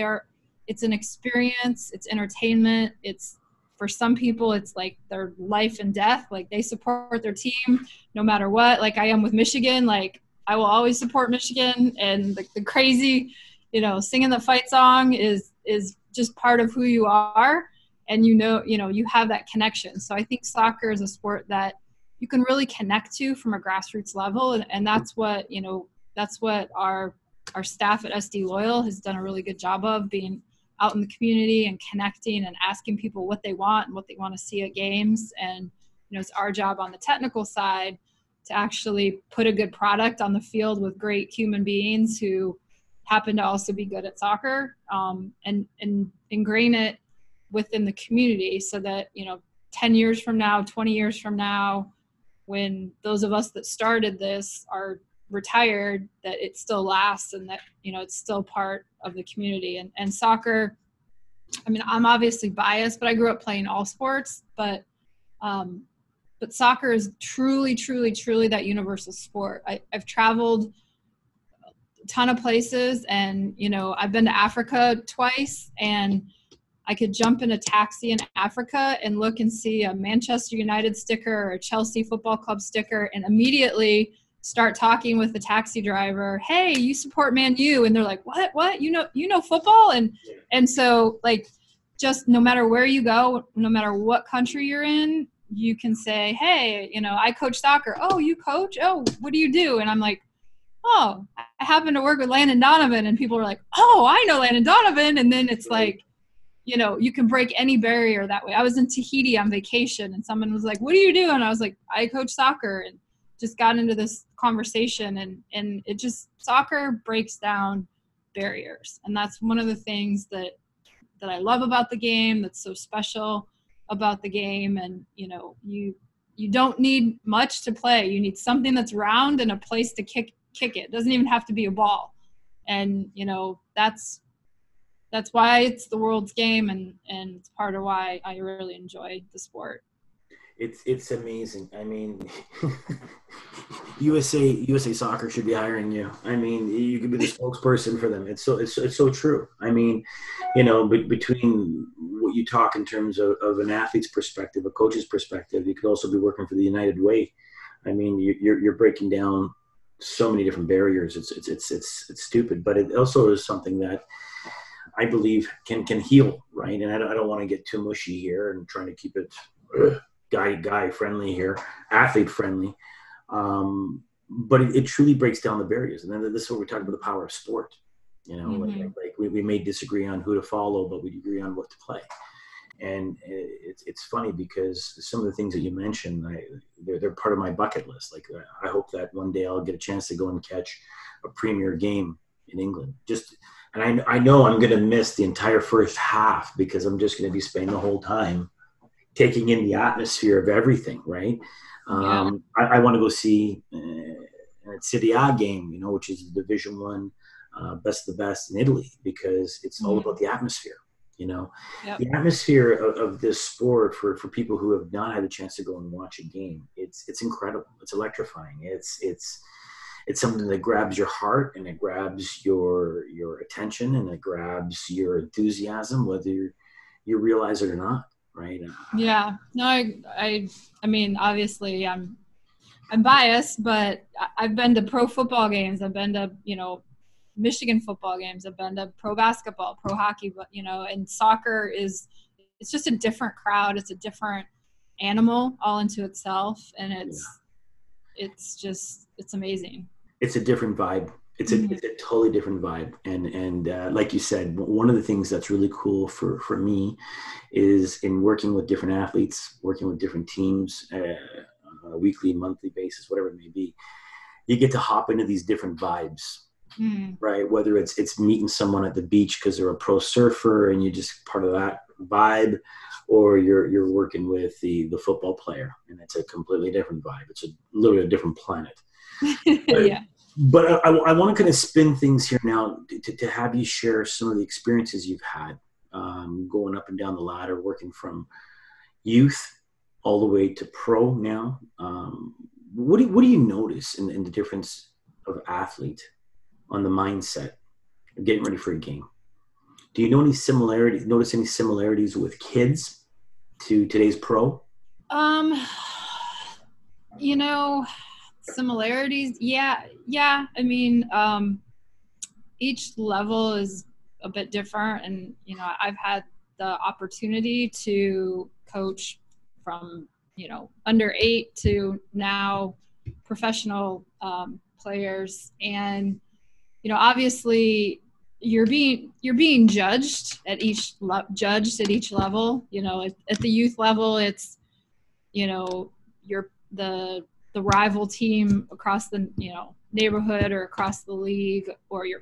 it's an experience, it's entertainment. It's, for some people, it's like their life and death. Like they support their team no matter what. Like I am with Michigan, like I will always support Michigan, and the crazy, you know, singing the fight song is just part of who you are. And you know, you have that connection. So I think soccer is a sport that you can really connect to from a grassroots level. And that's what, you know, that's what our staff at SD Loyal has done a really good job of, being out in the community and connecting and asking people what they want and what they want to see at games. And, you know, it's our job on the technical side to actually put a good product on the field with great human beings who happen to also be good at soccer, and ingrain it within the community so that, you know, 10 years from now, 20 years from now, when those of us that started this are retired, that it still lasts and that, you know, it's still part of the community. And soccer I mean, I'm obviously biased, but I grew up playing all sports, but soccer is truly, truly, truly that universal sport. I've traveled a ton of places, and, you know, I've been to Africa twice, and I could jump in a taxi in Africa and look and see a Manchester United sticker or a Chelsea Football Club sticker and immediately start talking with the taxi driver. Hey, you support Man U. And they're like, what, you know, football. And so, like, just no matter where you go, no matter what country you're in, you can say, hey, you know, I coach soccer. Oh, you coach? Oh, what do you do? And I'm like, oh, I happen to work with Landon Donovan. And people are like, oh, I know Landon Donovan. And then it's like, you know, you can break any barrier that way. I was in Tahiti on vacation and someone was like, what do you do? And I was like, I coach soccer, and just got into this conversation, and it just, soccer breaks down barriers. And that's one of the things that I love about the game, that's so special about the game. And, you know, you don't need much to play. You need something that's round and a place to kick it. It doesn't even have to be a ball. And, you know, that's why it's the world's game, and it's part of why I really enjoy the sport. It's amazing. I mean, USA Soccer should be hiring you. I mean, you could be the spokesperson for them. It's so true. I mean, you know, between what you talk in terms of an athlete's perspective, a coach's perspective, you could also be working for the United Way. I mean, you're breaking down so many different barriers. It's stupid, but it also is something that I believe can heal, right? And I don't want to get too mushy here and trying to keep it guy friendly here, athlete friendly, but it truly breaks down the barriers. And then this is what we're talking about, the power of sport. You know, mm-hmm. like we may disagree on who to follow, but we agree on what to play. And it's funny because some of the things that you mentioned, they're part of my bucket list. Like, I hope that one day I'll get a chance to go and catch a premier game in England. And I know I'm going to miss the entire first half because I'm just going to be spending the whole time taking in the atmosphere of everything, right? Yeah. I want to go see a Serie A game, you know, which is Division One, best of the best in Italy, because it's all about the atmosphere, you know. Yep. The atmosphere of this sport for people who have not had a chance to go and watch a game, it's incredible. It's electrifying. It's something that grabs your heart, and it grabs your attention, and it grabs your enthusiasm, whether you realize it or not. Right. Yeah. No, I mean, obviously I'm biased, but I've been to pro football games. I've been to, you know, Michigan football games. I've been to pro basketball, pro hockey, but, you know, and soccer it's just a different crowd. It's a different animal all into itself. And it's amazing. It's a different vibe. It's a totally different vibe. And like you said, one of the things that's really cool for me is in working with different athletes, working with different teams on a weekly, monthly basis, whatever it may be, you get to hop into these different vibes, right? Whether it's meeting someone at the beach because they're a pro surfer and you're just part of that vibe, or you're working with the football player and it's a completely different vibe. It's literally a different planet. Yeah. But I want to kind of spin things here now to have you share some of the experiences you've had going up and down the ladder, working from youth all the way to pro now. What do you notice in the difference of athlete on the mindset of getting ready for a game? Do you know any similarities? Notice any similarities with kids to today's pro? You know. Similarities, yeah. I mean, each level is a bit different, and you know, I've had the opportunity to coach from, you know, under 8 to now professional players, and you know, obviously you're being judged at each level. You know, at the youth level, it's, you know, you're the rival team across the, you know, neighborhood or across the league, or your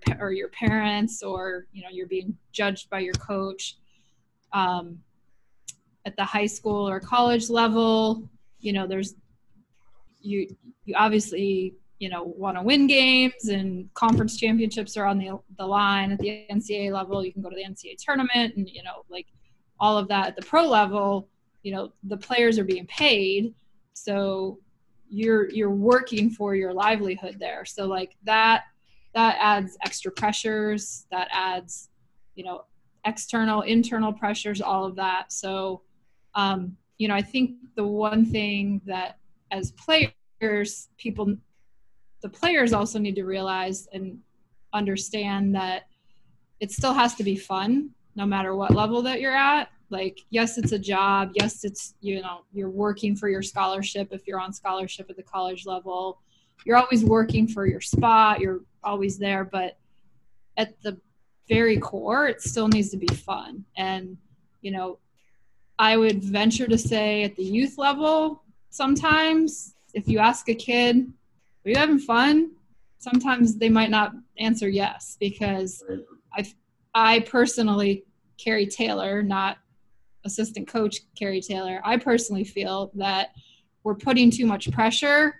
parents, or, you know, you're being judged by your coach. At the high school or college level, you know, you obviously you know, want to win games and conference championships are on the line at the NCAA level. You can go to the NCAA tournament and, you know, like all of that. At the pro level, you know, the players are being paid. So you're working for your livelihood there. So like that adds extra pressures, that adds, you know, external, internal pressures, all of that. So, you know, I think the one thing that as players, the players also need to realize and understand that it still has to be fun no matter what level that you're at. Like, yes, it's a job. Yes, it's, you know, you're working for your scholarship. If you're on scholarship at the college level, you're always working for your spot. You're always there. But at the very core, it still needs to be fun. And, you know, I would venture to say at the youth level, sometimes if you ask a kid, are you having fun? Sometimes they might not answer yes, because I personally, Carrie Taylor, not assistant coach Carrie Taylor, I personally feel that we're putting too much pressure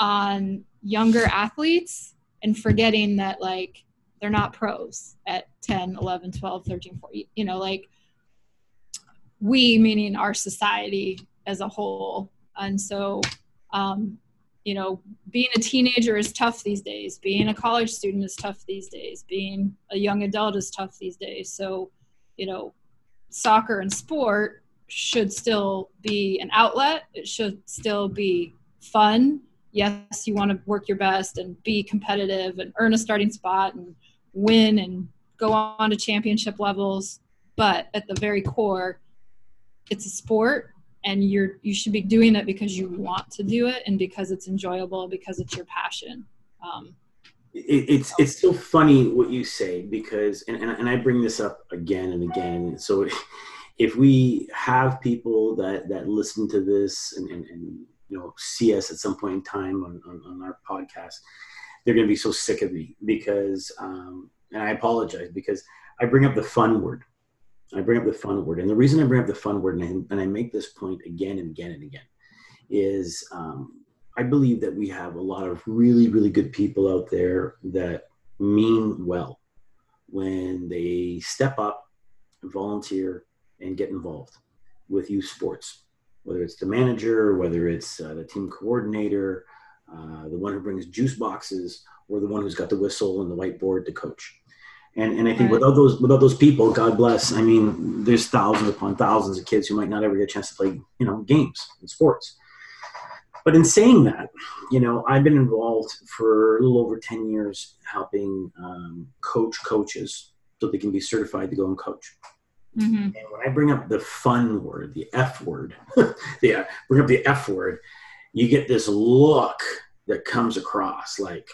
on younger athletes and forgetting that, like, they're not pros at 10, 11, 12, 13, 14, you know, like we, meaning our society as a whole. And so, you know, being a teenager is tough these days. Being a college student is tough these days. Being a young adult is tough these days. So, you know, soccer and sport should still be an outlet. It should still be fun. Yes, you want to work your best and be competitive and earn a starting spot and win and go on to championship levels. But at the very core, it's a sport, and you should be doing it because you want to do it and because it's enjoyable, because it's your passion. It's so funny what you say, because and I bring this up again and again. So if we have people that listen to this and you know, see us at some point in time on our podcast, they're going to be so sick of me because, and I apologize because I bring up the fun word. And the reason I bring up the fun word, and I make this point again and again and again, is I believe that we have a lot of really, really good people out there that mean well when they step up, volunteer, and get involved with youth sports. Whether it's the manager, whether it's the team coordinator, the one who brings juice boxes, or the one who's got the whistle and the whiteboard, the coach. And I think without those people, God bless, I mean, there's thousands upon thousands of kids who might not ever get a chance to play, you know, games and sports. But in saying that, you know, I've been involved for a little over 10 years helping coach coaches so they can be certified to go and coach. Mm-hmm. And when I bring up the fun word, the F word, you get this look that comes across like,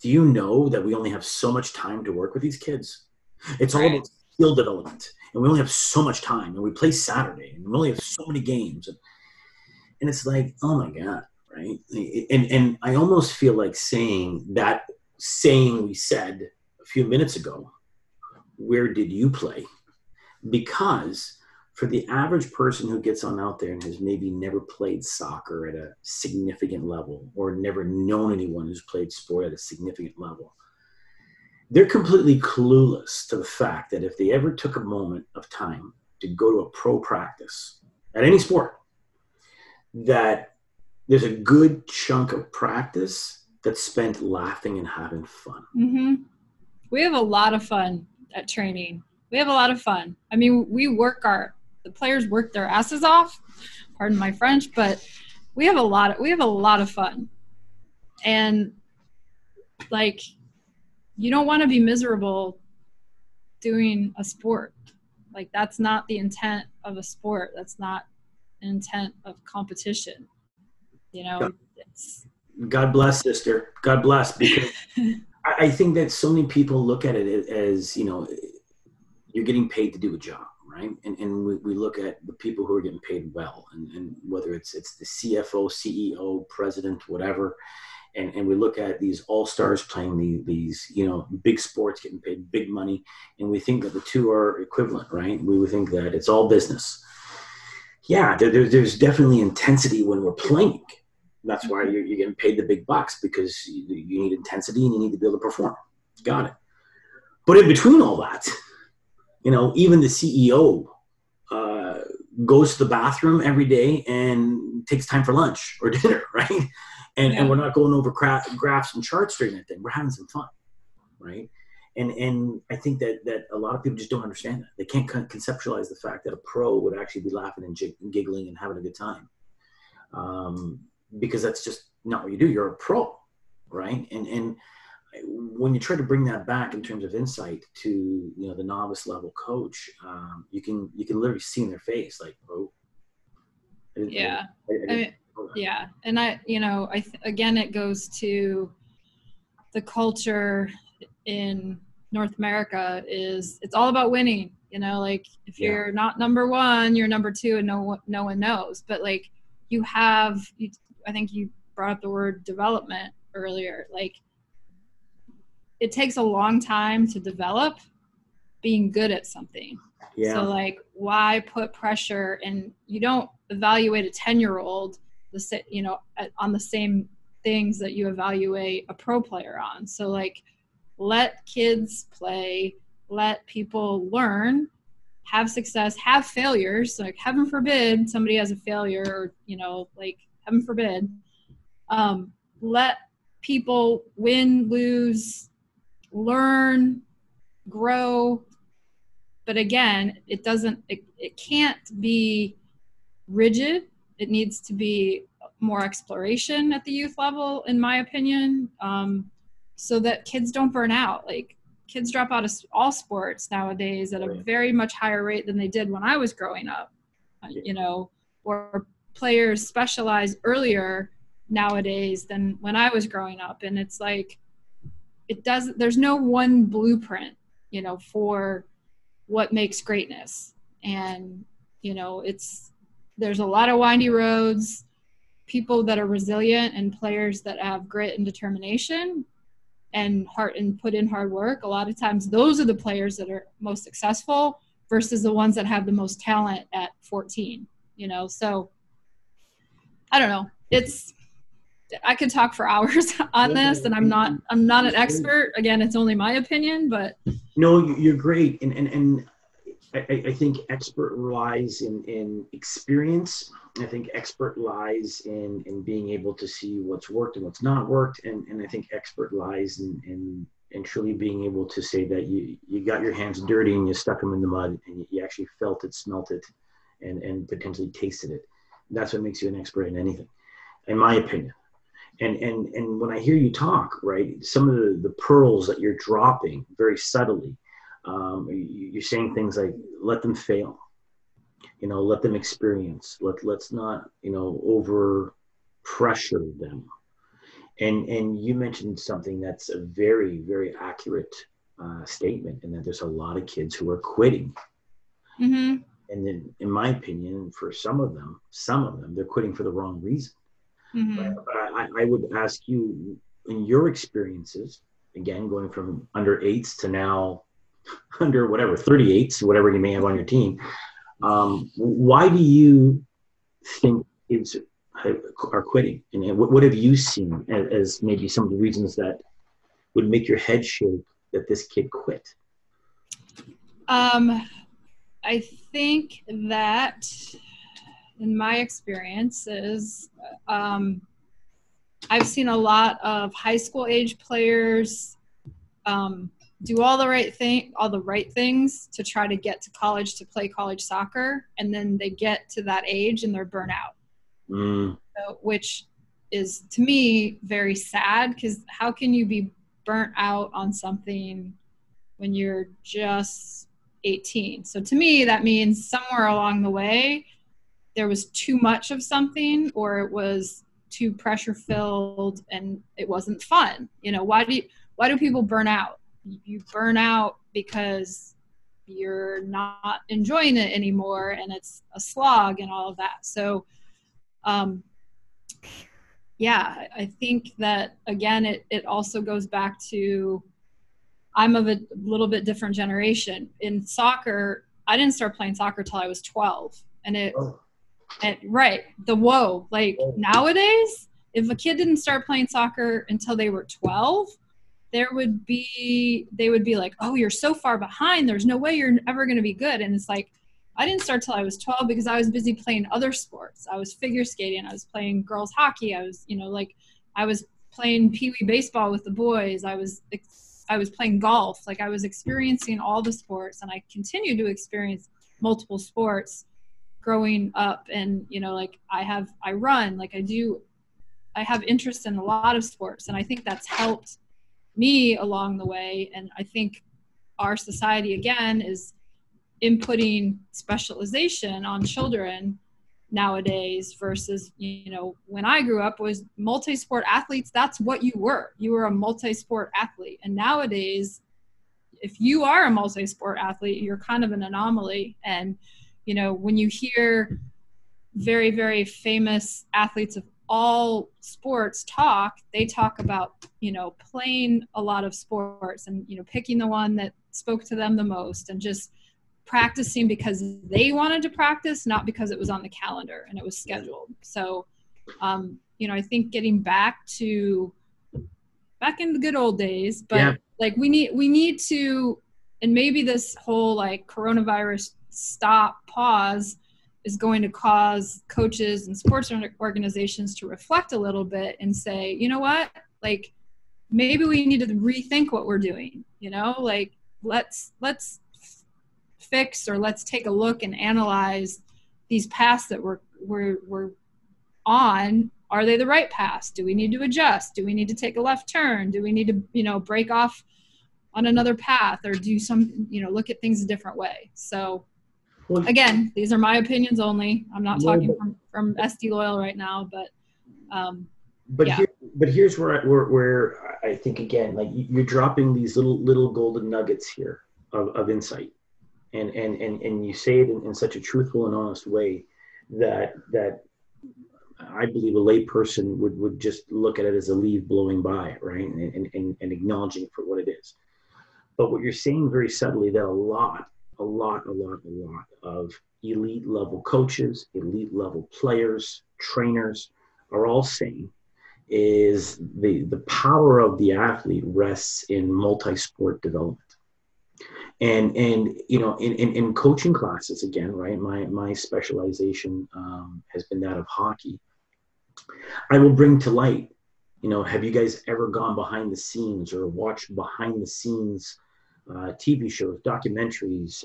do you know that we only have so much time to work with these kids? It's all about skill development, and we only have so much time, and we play Saturday, and we only have so many games. And it's like, oh my God, right? And I almost feel like saying that saying we said a few minutes ago, where did you play? Because for the average person who gets on out there and has maybe never played soccer at a significant level or never known anyone who's played sport at a significant level, they're completely clueless to the fact that if they ever took a moment of time to go to a pro practice at any sport, that there's a good chunk of practice that's spent laughing and having fun. Mm-hmm. We have a lot of fun at training. We have a lot of fun. I mean, the players work their asses off, pardon my French, but we have a lot of fun. And like, you don't want to be miserable doing a sport. Like, that's not the intent of a sport. That's not an intent of competition. You know, God bless, sister. God bless. Because I think that so many people look at it as, you know, you're getting paid to do a job, right? And we look at the people who are getting paid well, and whether it's the CFO, CEO, president, whatever, and we look at these all-stars playing these, you know, big sports, getting paid big money, and we think that the two are equivalent, right? We would think that it's all business. Yeah, there's definitely intensity when we're playing, That's why you're getting paid the big bucks, because you need intensity and you need to be able to perform. Got it. But in between all that, you know, even the CEO goes to the bathroom every day and takes time for lunch or dinner, right? And we're not going over graphs and charts straight and everything. We're having some fun, right? And I think that a lot of people just don't understand that. They can't conceptualize the fact that a pro would actually be laughing and giggling and having a good time. Because that's just not what you do. You're a pro, right? And when you try to bring that back in terms of insight to, you know, the novice level coach, you can literally see in their face, like, oh. I mean, and again, it goes to the culture in North America it's all about winning, you know, like if you're not number one, you're number two and no one knows. But like I think you brought up the word development earlier. Like, it takes a long time to develop being good at something. Yeah. So like, why put pressure? And you don't evaluate a 10-year-old on the same things that you evaluate a pro player on. So like, let kids play, let people learn, have success, have failures. Like, heaven forbid somebody has a failure, or, you know, like, heaven forbid. Let people win, lose, learn, grow. But again, it can't be rigid. It needs to be more exploration at the youth level, in my opinion, so that kids don't burn out. Like, kids drop out of all sports nowadays at a very much higher rate than they did when I was growing up, you know, or players specialize earlier nowadays than when I was growing up. And it's like, there's no one blueprint, you know, for what makes greatness. And, you know, there's a lot of windy roads, people that are resilient and players that have grit and determination and heart and put in hard work. A lot of times those are the players that are most successful versus the ones that have the most talent at 14, you know? So I don't know. I could talk for hours on this, and I'm not an expert. Again, it's only my opinion, but. No, you're great. And I think expert lies in experience. I think expert lies in being able to see what's worked and what's not worked. And I think expert lies in truly being able to say that you got your hands dirty and you stuck them in the mud and you actually felt it, smelt it, and potentially tasted it. That's what makes you an expert in anything, in my opinion. And when I hear you talk, right, some of the pearls that you're dropping very subtly, you're saying things like, let them fail, you know, let them experience, let's not, you know, over pressure them. And you mentioned something that's a very, very accurate statement, and that there's a lot of kids who are quitting. Mm-hmm. And then, in my opinion, for some of them, they're quitting for the wrong reason. Mm-hmm. But I would ask you, in your experiences, again, going from under eights to now under whatever, 38s, whatever you may have on your team, why do you think kids are quitting? And what have you seen as maybe some of the reasons that would make your head shake that this kid quit? I think that in my experiences, I've seen a lot of high school age players do all the right things to try to get to college, to play college soccer. And then they get to that age and they're burnt out, which is, to me, very sad, because how can you be burnt out on something when you're just 18? So to me, that means somewhere along the way, there was too much of something, or it was too pressure filled and it wasn't fun. You know, why do people burn out? You burn out because you're not enjoying it anymore, and it's a slog and all of that. So, I think that, again, it also goes back to, I'm of a little bit different generation. In soccer, I didn't start playing soccer till I was 12. And right. Nowadays, if a kid didn't start playing soccer until they were 12, they would be like, oh, you're so far behind. There's no way you're ever going to be good. And it's like, I didn't start till I was 12 because I was busy playing other sports. I was figure skating. I was playing girls hockey. I was, I was playing peewee baseball with the boys. I was playing golf. Like, I was experiencing all the sports, and I continued to experience multiple sports growing up. And, I have interest in a lot of sports, and I think that's helped me along the way. And I think our society, again, is inputting specialization on children nowadays versus, when I grew up was multi-sport athletes. That's what you were. You were a multi-sport athlete. And nowadays, if you are a multi-sport athlete, you're kind of an anomaly. And, when you hear very, very famous athletes of all sports talk, they talk about, playing a lot of sports and, picking the one that spoke to them the most and just practicing because they wanted to practice, not because it was on the calendar and it was scheduled. So, I think getting back in the good old days, but yeah. Like we need to, and maybe this whole coronavirus pause is going to cause coaches and sports organizations to reflect a little bit and say, you know what, maybe we need to rethink what we're doing, let's fix, or let's take a look and analyze these paths that we're on. Are they the right paths? Do we need to adjust? Do we need to take a left turn? Do we need to, break off on another path, or do some, look at things a different way? So again, these are my opinions only. I'm not talking from SD Loyal right now, but yeah. Here's where I think, again, you're dropping these little golden nuggets here of insight. And you say it in such a truthful and honest way that I believe a lay person would just look at it as a leaf blowing by, right? And acknowledging for what it is. But what you're saying very subtly, that a lot of elite level coaches, elite level players, trainers are all saying is the power of the athlete rests in multi-sport development. And in coaching classes, again, right, my specialization has been that of hockey. I will bring to light, have you guys ever gone behind the scenes or watched behind the scenes TV shows, documentaries,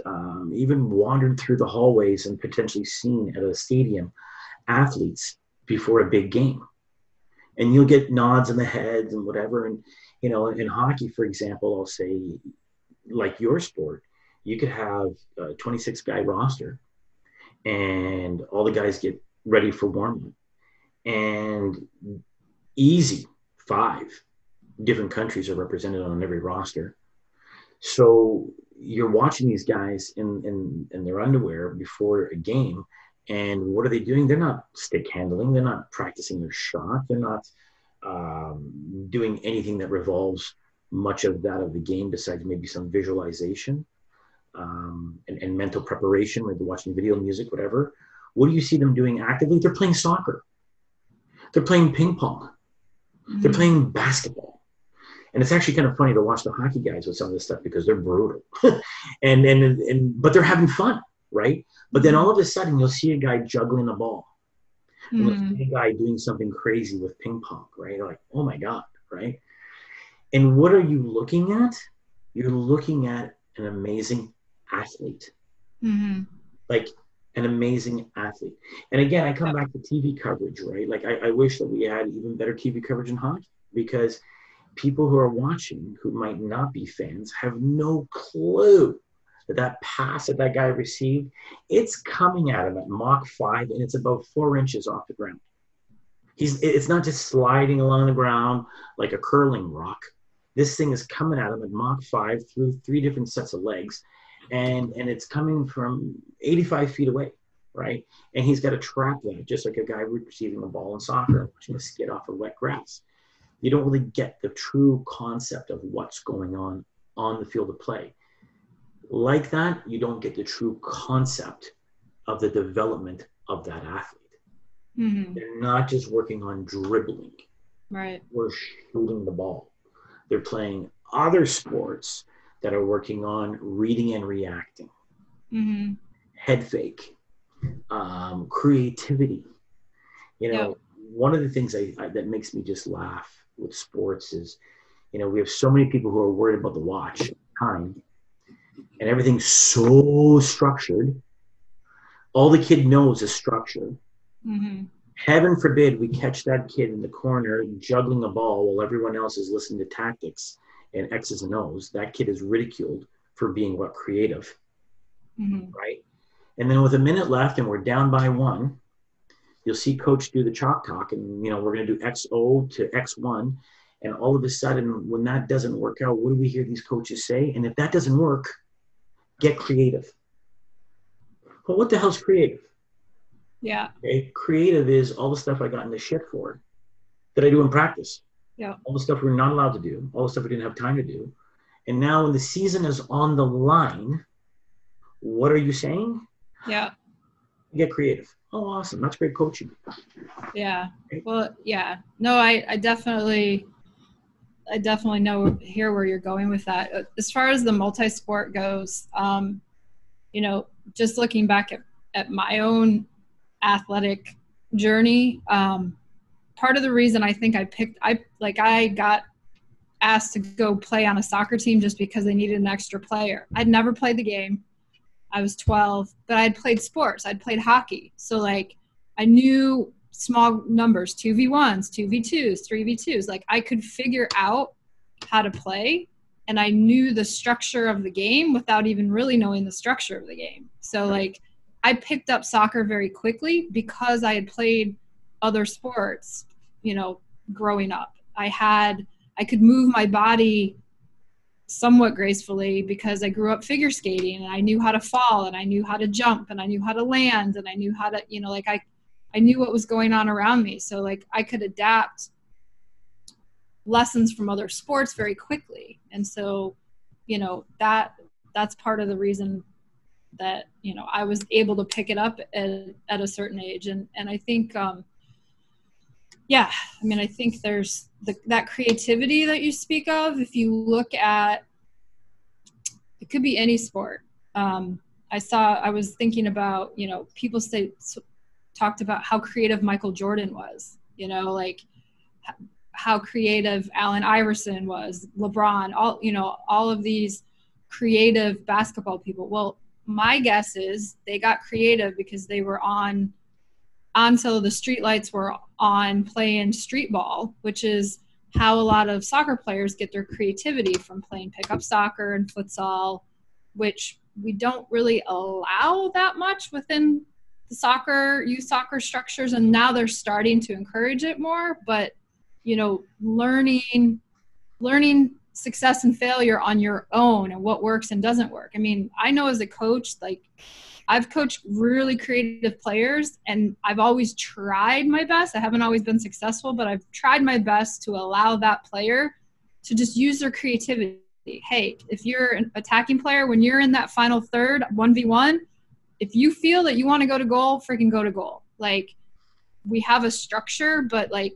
even wandered through the hallways and potentially seen at a stadium athletes before a big game? And you'll get nods in the heads and whatever. And, in hockey, for example, I'll say, like your sport, you could have a 26-guy roster and all the guys get ready for warm-up. And easy 5 different countries are represented on every roster. So you're watching these guys in their underwear before a game, and what are they doing? They're not stick handling. They're not practicing their shot. They're not doing anything that revolves much of that of the game besides maybe some visualization and mental preparation, like watching video, music, whatever. What do you see them doing actively? They're playing soccer. They're playing ping pong. Mm-hmm. They're playing basketball. And it's actually kind of funny to watch the hockey guys with some of this stuff because they're brutal. But they're having fun, right? But then all of a sudden you'll see a guy juggling a ball. Mm-hmm. And you'll see a guy doing something crazy with ping pong, right? You're like, oh my God, right? And what are you looking at? You're looking at an amazing athlete, mm-hmm. An amazing athlete. And again, I come back to TV coverage, right? I wish that we had even better TV coverage in hockey, because people who are watching who might not be fans have no clue that pass that guy received, it's coming at him at Mach 5 and it's about 4 inches off the ground. It's not just sliding along the ground like a curling rock. This thing is coming at him at Mach 5 through 3 different sets of legs, and it's coming from 85 feet away, right? And he's got to trap that, just like a guy receiving a ball in soccer, watching a skid off of wet grass. You don't really get the true concept of what's going on the field of play. Like that, you don't get the true concept of the development of that athlete. Mm-hmm. They're not just working on dribbling. Right. Or shooting the ball. They're playing other sports that are working on reading and reacting. Mm-hmm. Head fake, creativity. You know, one of the things I that makes me just laugh with sports is, you know, we have so many people who are worried about the watch time and everything's so structured. All the kid knows is structure. Mm-hmm. Heaven forbid we catch that kid in the corner juggling a ball while everyone else is listening to tactics and X's and O's. That kid is ridiculed for being what, creative, mm-hmm. right? And then with a minute left and we're down by one, you'll see coach do the chalk talk and, you know, we're going to do XO to X1. And all of a sudden, when that doesn't work out, what do we hear these coaches say? And if that doesn't work, get creative. Well, what the hell's creative? Yeah. Okay. Creative is all the stuff I got in the shit for that I do in practice. Yeah. All the stuff we're not allowed to do. All the stuff we didn't have time to do. And now when the season is on the line, what are you saying? Yeah. Get creative. Oh, awesome. That's great coaching. Yeah. Right? Well, yeah. No, I definitely know here where you're going with that. As far as the multi-sport goes, you know, just looking back at my own athletic journey, part of the reason I think I got asked to go play on a soccer team just because they needed an extra player. I'd never played the game. I was 12, but I'd played sports. I'd played hockey. So like I knew small numbers, 2v1s, 2v2s, 3v2s. Like I could figure out how to play, and I knew the structure of the game without even really knowing the structure of the game. So like I picked up soccer very quickly because I had played other sports, you know, growing up. I could move my body somewhat gracefully because I grew up figure skating, and I knew how to fall, and I knew how to jump, and I knew how to land, and I knew how to, you know, like I knew what was going on around me. So like I could adapt lessons from other sports very quickly. And so, you know, that's part of the reason that, you know, I was able to pick it up at a certain age. And I think, yeah, I mean, I think there's that creativity that you speak of. If you look at, it could be any sport. I was thinking about, you know, people talked about how creative Michael Jordan was, you know, like how creative Allen Iverson was, LeBron, all, you know, all of these creative basketball people. Well, my guess is they got creative because they were until the streetlights were on, playing street ball, which is how a lot of soccer players get their creativity from, playing pickup soccer and futsal, which we don't really allow that much within the youth soccer structures. And now they're starting to encourage it more, but, you know, learning success and failure on your own and what works and doesn't work. I mean, I know as a coach, like I've coached really creative players, and I've always tried my best. I haven't always been successful, but I've tried my best to allow that player to just use their creativity. Hey, if you're an attacking player, when you're in that final third 1v1, if you feel that you want to go to goal, freaking go to goal. Like, we have a structure, but like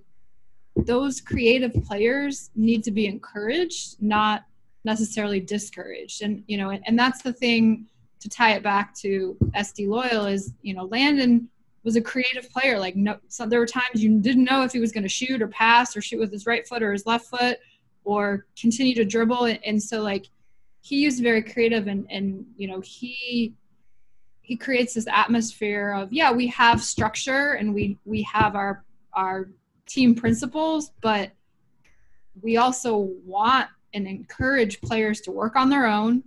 those creative players need to be encouraged, not necessarily discouraged. And, you know, and that's the thing, to tie it back to SD Loyal, is, you know, Landon was a creative player. Like, no, so there were times you didn't know if he was going to shoot or pass or shoot with his right foot or his left foot or continue to dribble. And so like he was very creative, and you know, he creates this atmosphere of, yeah, we have structure and we have our team principles, but we also want and encourage players to work on their own.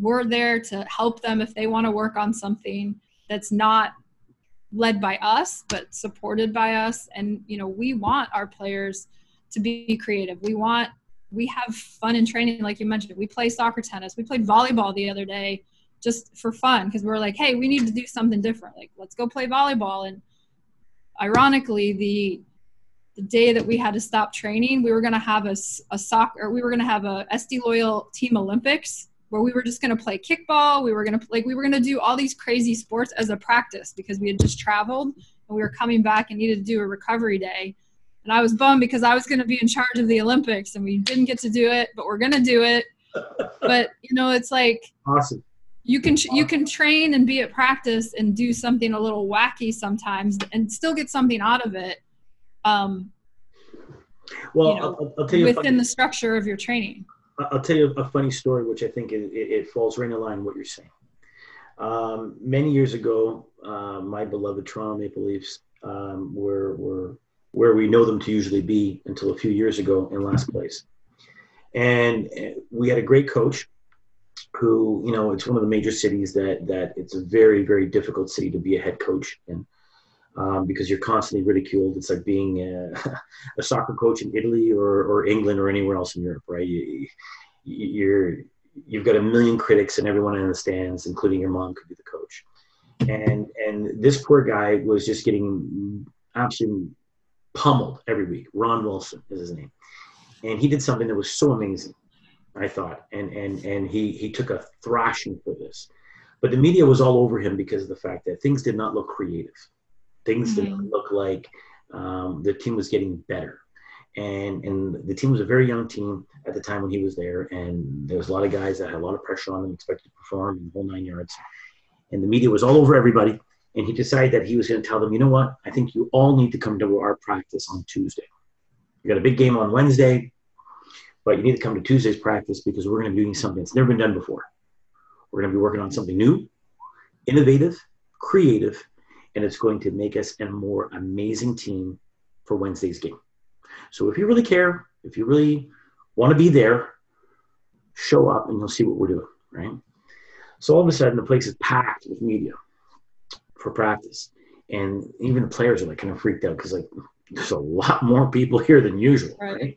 We're there to help them if they want to work on something that's not led by us, but supported by us. And, you know, we want our players to be creative. We have fun in training. Like you mentioned, we play soccer, tennis, we played volleyball the other day just for fun. Cause we're like, hey, we need to do something different. Like, let's go play volleyball. And ironically, the day that we had to stop training, we were going to have a SD Loyal Team Olympics, where we were just going to play kickball. We were going to do all these crazy sports as a practice because we had just traveled and we were coming back and needed to do a recovery day. And I was bummed because I was going to be in charge of the Olympics and we didn't get to do it, but we're going to do it. But, you know, it's like, awesome. You can train and be at practice and do something a little wacky sometimes and still get something out of it. Well, you know, I'll tell you within the structure of your training. I'll tell you a funny story, which I think it falls right in line with what you're saying. Many years ago, my beloved Toronto Maple Leafs were where we know them to usually be until a few years ago, in last place. And we had a great coach who, you know, it's one of the major cities that it's a very, very difficult city to be a head coach in, because you're constantly ridiculed. It's like being a soccer coach in Italy or England or anywhere else in Europe, right? You've got a million critics and everyone in the stands, including your mom, could be the coach. And this poor guy was just getting absolutely pummeled every week. Ron Wilson is his name. And he did something that was so amazing, I thought. And he took a thrashing for this. But the media was all over him because of the fact that things did not look creative. Things did not look like the team was getting better. And the team was a very young team at the time when he was there. And there was a lot of guys that had a lot of pressure on them, expected to perform in the whole 9 yards. And the media was all over everybody. And he decided that he was going to tell them, you know what? I think you all need to come to our practice on Tuesday. You got a big game on Wednesday, but you need to come to Tuesday's practice because we're going to be doing something that's never been done before. We're going to be working on something new, innovative, creative, and it's going to make us a more amazing team for Wednesday's game. So if you really care, if you really want to be there, show up and you'll see what we're doing, right? So all of a sudden, the place is packed with media for practice. And even the players are like kind of freaked out because like there's a lot more people here than usual, right?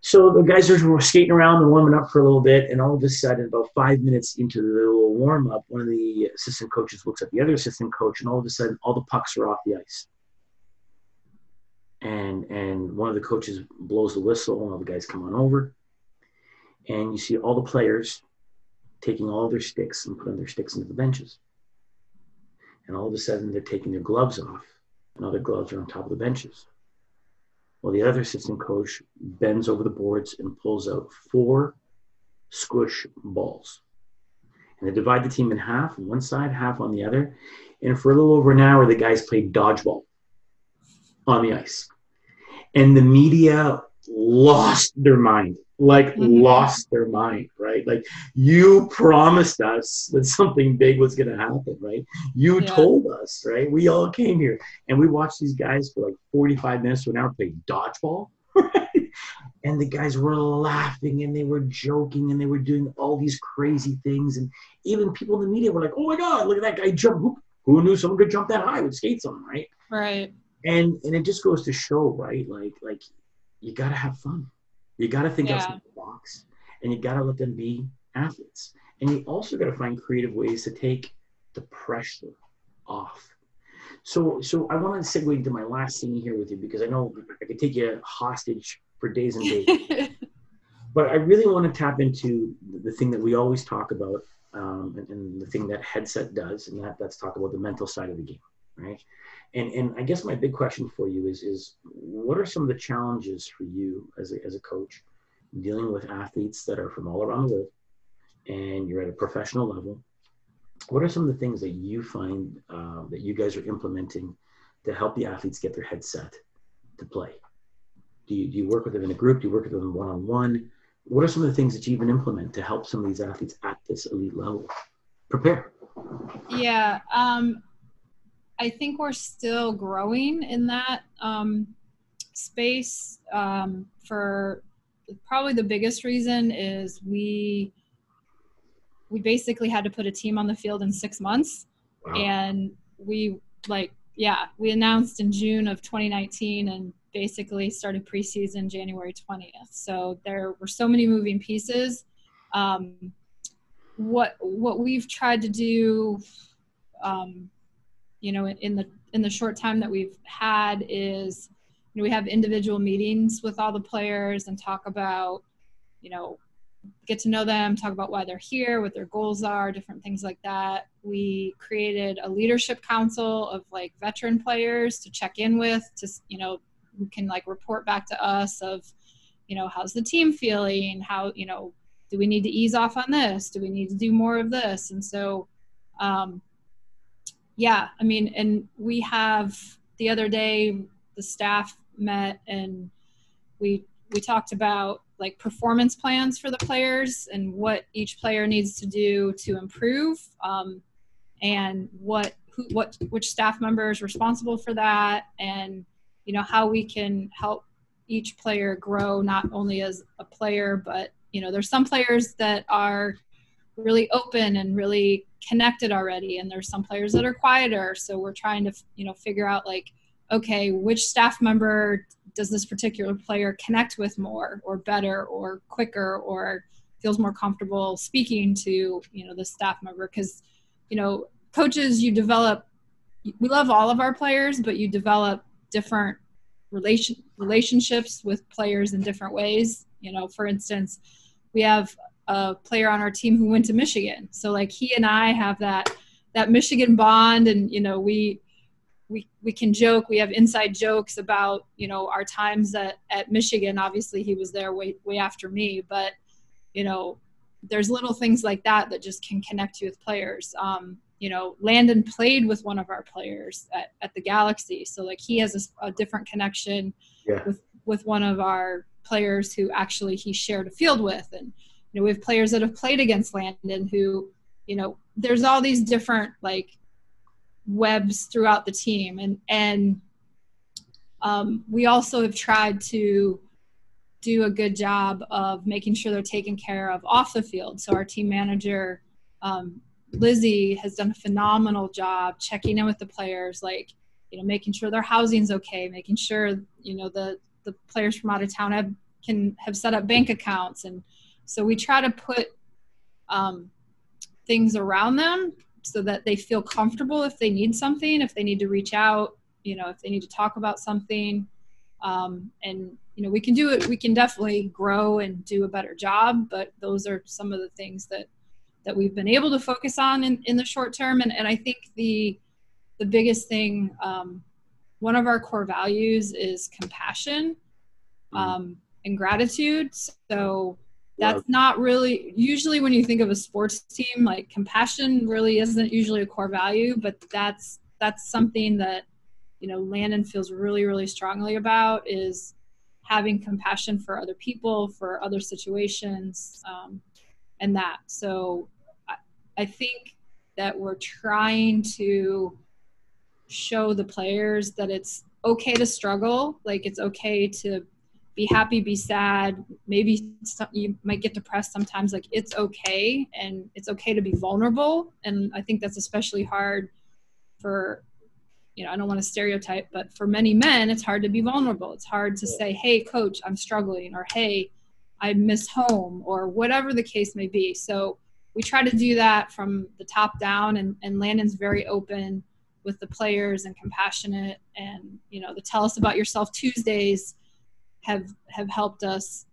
So the guys were skating around and warming up for a little bit. And all of a sudden, about 5 minutes into the little warm up, one of the assistant coaches looks at the other assistant coach and all of a sudden, all the pucks are off the ice. And one of the coaches blows the whistle and all the guys come on over. And you see all the players taking all their sticks and putting their sticks into the benches. And all of a sudden they're taking their gloves off and all their gloves are on top of the benches. Well, the other assistant coach bends over the boards and pulls out 4 squish balls. And they divide the team in half on one side, half on the other. And for a little over an hour, the guys played dodgeball on the ice. And the media lost their mind, right? Like, you promised us that something big was going to happen, right? You told us, right? We all came here and we watched these guys for like 45 minutes to an hour play dodgeball, right? And the guys were laughing and they were joking and they were doing all these crazy things. And even people in the media were like, oh my God, look at that guy jump. Who knew someone could jump that high with skates on, right? Right. And it just goes to show, right? Like you got to have fun. You got to think outside the box, and you got to let them be athletes. And you also got to find creative ways to take the pressure off. So I want to segue into my last thing here with you because I know I could take you hostage for days and days. But I really want to tap into the thing that we always talk about, and the thing that Headset does, and that's talk about the mental side of the game. Right. And I guess my big question for you is what are some of the challenges for you as a coach dealing with athletes that are from all around the world and you're at a professional level? What are some of the things that you find that you guys are implementing to help the athletes get their headset to play? Do you work with them in a group? Do you work with them one-on-one? What are some of the things that you even implement to help some of these athletes at this elite level prepare? Yeah. I think we're still growing in that space. For probably the biggest reason is we basically had to put a team on the field in 6 months. Wow. And we announced in June of 2019 and basically started preseason January 20th. So there were so many moving pieces. What we've tried to do, you know, in the short time that we've had is, you know, we have individual meetings with all the players and talk about, you know, get to know them, talk about why they're here, what their goals are, different things like that. We created a leadership council of like veteran players to check in with, to, you know, who can like report back to us of, you know, how's the team feeling? How, you know, do we need to ease off on this? Do we need to do more of this? And so, yeah, I mean, and we have, the other day, the staff met and we talked about like performance plans for the players and what each player needs to do to improve, and which staff member is responsible for that, and you know how we can help each player grow not only as a player, but you know there's some players that are really open and really connected already, and there's some players that are quieter. So we're trying to figure out like, okay, which staff member does this particular player connect with more or better or quicker or feels more comfortable speaking to, you know, the staff member? Because, you know, coaches, you develop, we love all of our players, but you develop different relationships with players in different ways. You know, for instance, we have a player on our team who went to Michigan. So like he and I have that Michigan bond, and, you know, we can joke, we have inside jokes about, you know, our times at Michigan. Obviously he was there way after me, but you know, there's little things like that that just can connect you with players. You know, Landon played with one of our players at the Galaxy. So like he has a different connection with one of our players who actually he shared a field with. And, you know, we have players that have played against Landon who, you know, there's all these different like webs throughout the team. And we also have tried to do a good job of making sure they're taken care of off the field. So our team manager, Lizzie, has done a phenomenal job checking in with the players, like, you know, making sure their housing's okay, making sure, you know, the players from out of town can have set up bank accounts. And so we try to put things around them so that they feel comfortable if they need something, if they need to reach out, you know, if they need to talk about something. And, you know, we can do it. We can definitely grow and do a better job. But those are some of the things that we've been able to focus on in the short term. And I think the biggest thing, one of our core values is compassion and gratitude. So that's not really, usually when you think of a sports team, like compassion really isn't usually a core value, but that's something that, you know, Landon feels really, really strongly about, is having compassion for other people, for other situations, and that. So I think that we're trying to show the players that it's okay to struggle. Like it's okay to be happy, be sad, maybe you might get depressed sometimes. Like it's okay, and it's okay to be vulnerable. And I think that's especially hard for, you know, I don't want to stereotype, but for many men, it's hard to be vulnerable. It's hard to say, hey coach, I'm struggling, or hey, I miss home, or whatever the case may be. So we try to do that from the top down, and Landon's very open with the players and compassionate, and, you know, the Tell Us About Yourself Tuesdays have helped us,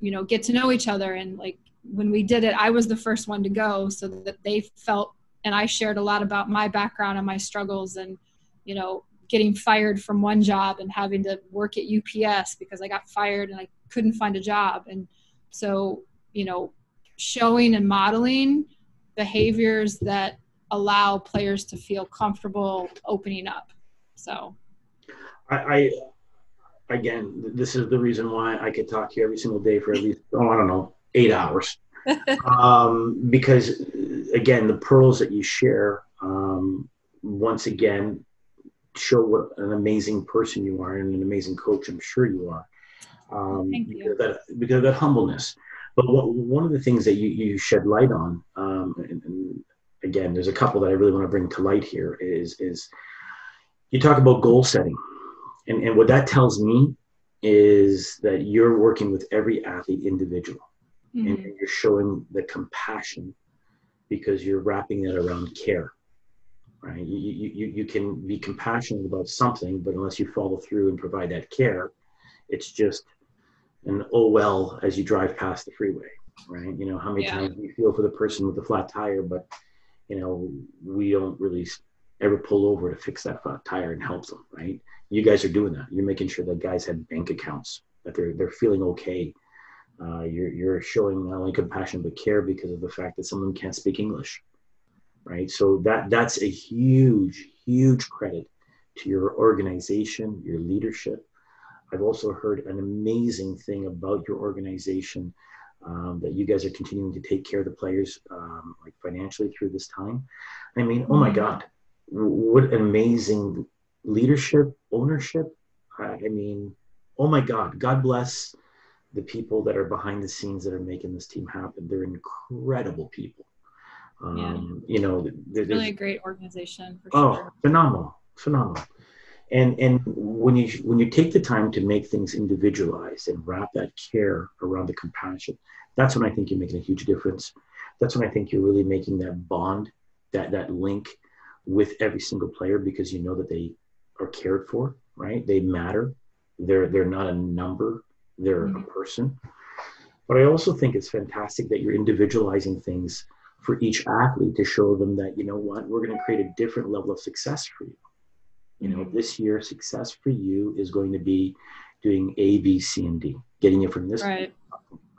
you know, get to know each other. And like when we did it, I was the first one to go, so that they felt, and I shared a lot about my background and my struggles, and, you know, getting fired from one job and having to work at UPS because I got fired and I couldn't find a job. And so, you know, showing and modeling behaviors that allow players to feel comfortable opening up. So again, this is the reason why I could talk to you every single day for at least, I don't know, 8 hours. Because, again, the pearls that you share, once again, show what an amazing person you are and an amazing coach, I'm sure you are. Thank you. Because of that humbleness. But one of the things that you shed light on, and again, there's a couple that I really want to bring to light here, is you talk about goal setting. And what that tells me is that you're working with every athlete individual, mm-hmm. and you're showing the compassion because you're wrapping that around care, right? You can be compassionate about something, but unless you follow through and provide that care, it's just an oh well as you drive past the freeway, right? You know, how many times do you feel for the person with the flat tire, but you know, we don't really ever pull over to fix that flat tire and help them, right? You guys are doing that. You're making sure that guys have bank accounts, that they're feeling okay. You're showing not only compassion, but care because of the fact that some of them can't speak English, right? So that's a huge, huge credit to your organization, your leadership. I've also heard an amazing thing about your organization, that you guys are continuing to take care of the players, like financially through this time. I mean, oh my God, what amazing leadership, ownership. I mean, oh my God, God bless the people that are behind the scenes that are making this team happen. They're incredible people. You know, there's really a great organization. For sure. Phenomenal. And when you take the time to make things individualized and wrap that care around the compassion, that's when I think you're making a huge difference. That's when I think you're really making that bond, that link with every single player, because you know that they are cared for, right? They matter. They're not a number. They're a person. But I also think it's fantastic that you're individualizing things for each athlete to show them that, you know what, we're going to create a different level of success for you. You know, this year, success for you is going to be doing A, B, C, and D, getting it from this point,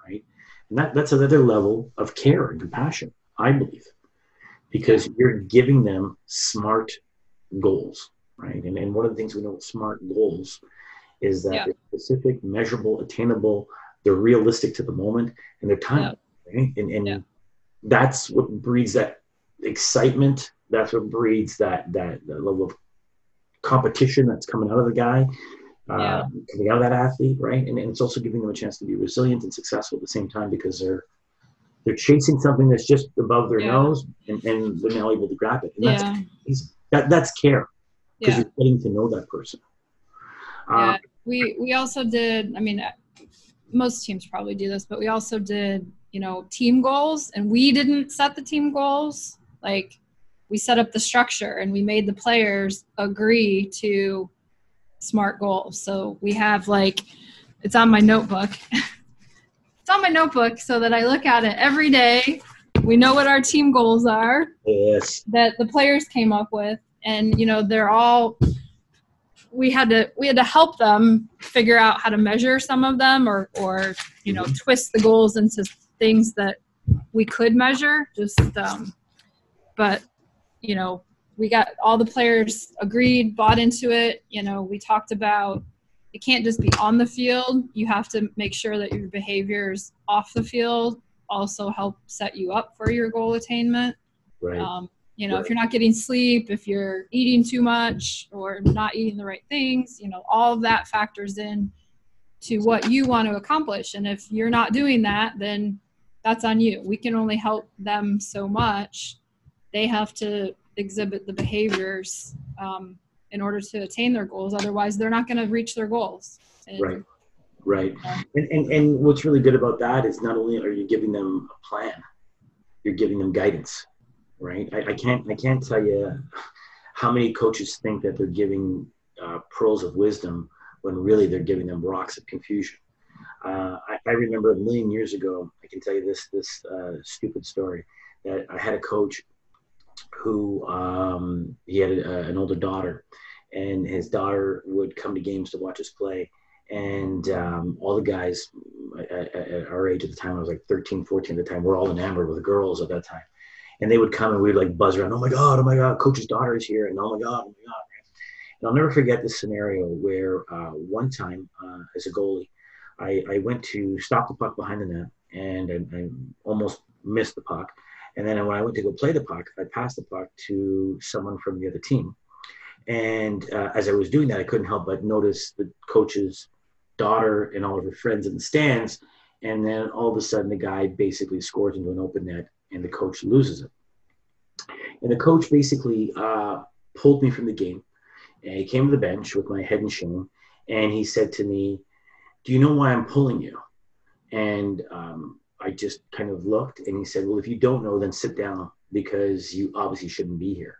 right? And that's another level of care and compassion, I believe, because you're giving them smart goals, right? And one of the things we know with smart goals is that they're specific, measurable, attainable, they're realistic to the moment, and they're timed, right? And that's what breeds that excitement. That's what breeds that level of competition that's coming out of the guy, coming out of that athlete, right? And it's also giving them a chance to be resilient and successful at the same time, because they're chasing something that's just above their nose, and they're not able to grab it. And that's care, because you're getting to know that person. We also did, I mean, most teams probably do this, but we also did, you know, team goals, and we didn't set the team goals. Like, we set up the structure and we made the players agree to SMART goals. So we have, like, it's on my notebook. It's on my notebook so that I look at it every day. We know what our team goals are that the players came up with. And, you know, they're all, we had to help them figure out how to measure some of them, or, you know, twist the goals into things that we could measure. Just, but, you know, we got all the players agreed, bought into it. You know, we talked about it can't just be on the field. You have to make sure that your behaviors off the field also help set you up for your goal attainment. Right. You know, if you're not getting sleep, if you're eating too much or not eating the right things, you know, all of that factors in to what you want to accomplish. And if you're not doing that, then that's on you. We can only help them so much. They have to exhibit the behaviors in order to attain their goals. Otherwise, they're not going to reach their goals. And, right. And what's really good about that is not only are you giving them a plan, you're giving them guidance, right? I can't tell you how many coaches think that they're giving pearls of wisdom when really they're giving them rocks of confusion. I remember a million years ago, I can tell you this stupid story, that I had a coach who he had an older daughter, and his daughter would come to games to watch us play. And all the guys at our age at the time, I was like 13, 14 at the time, we're all enamored with the girls at that time. And they would come and we'd like buzz around, oh my God, coach's daughter is here, and oh my God. And I'll never forget this scenario where one time as a goalie, I went to stop the puck behind the net, and I almost missed the puck. And then when I went to go play the puck, I passed the puck to someone from the other team. And as I was doing that, I couldn't help but notice the coach's daughter and all of her friends in the stands. And then all of a sudden, the guy basically scores into an open net, and the coach loses it. And the coach basically pulled me from the game. And he came to the bench with my head in shame. And he said to me, "Do you know why I'm pulling you?" And I just kind of looked, and he said, "Well, if you don't know, then sit down, because you obviously shouldn't be here."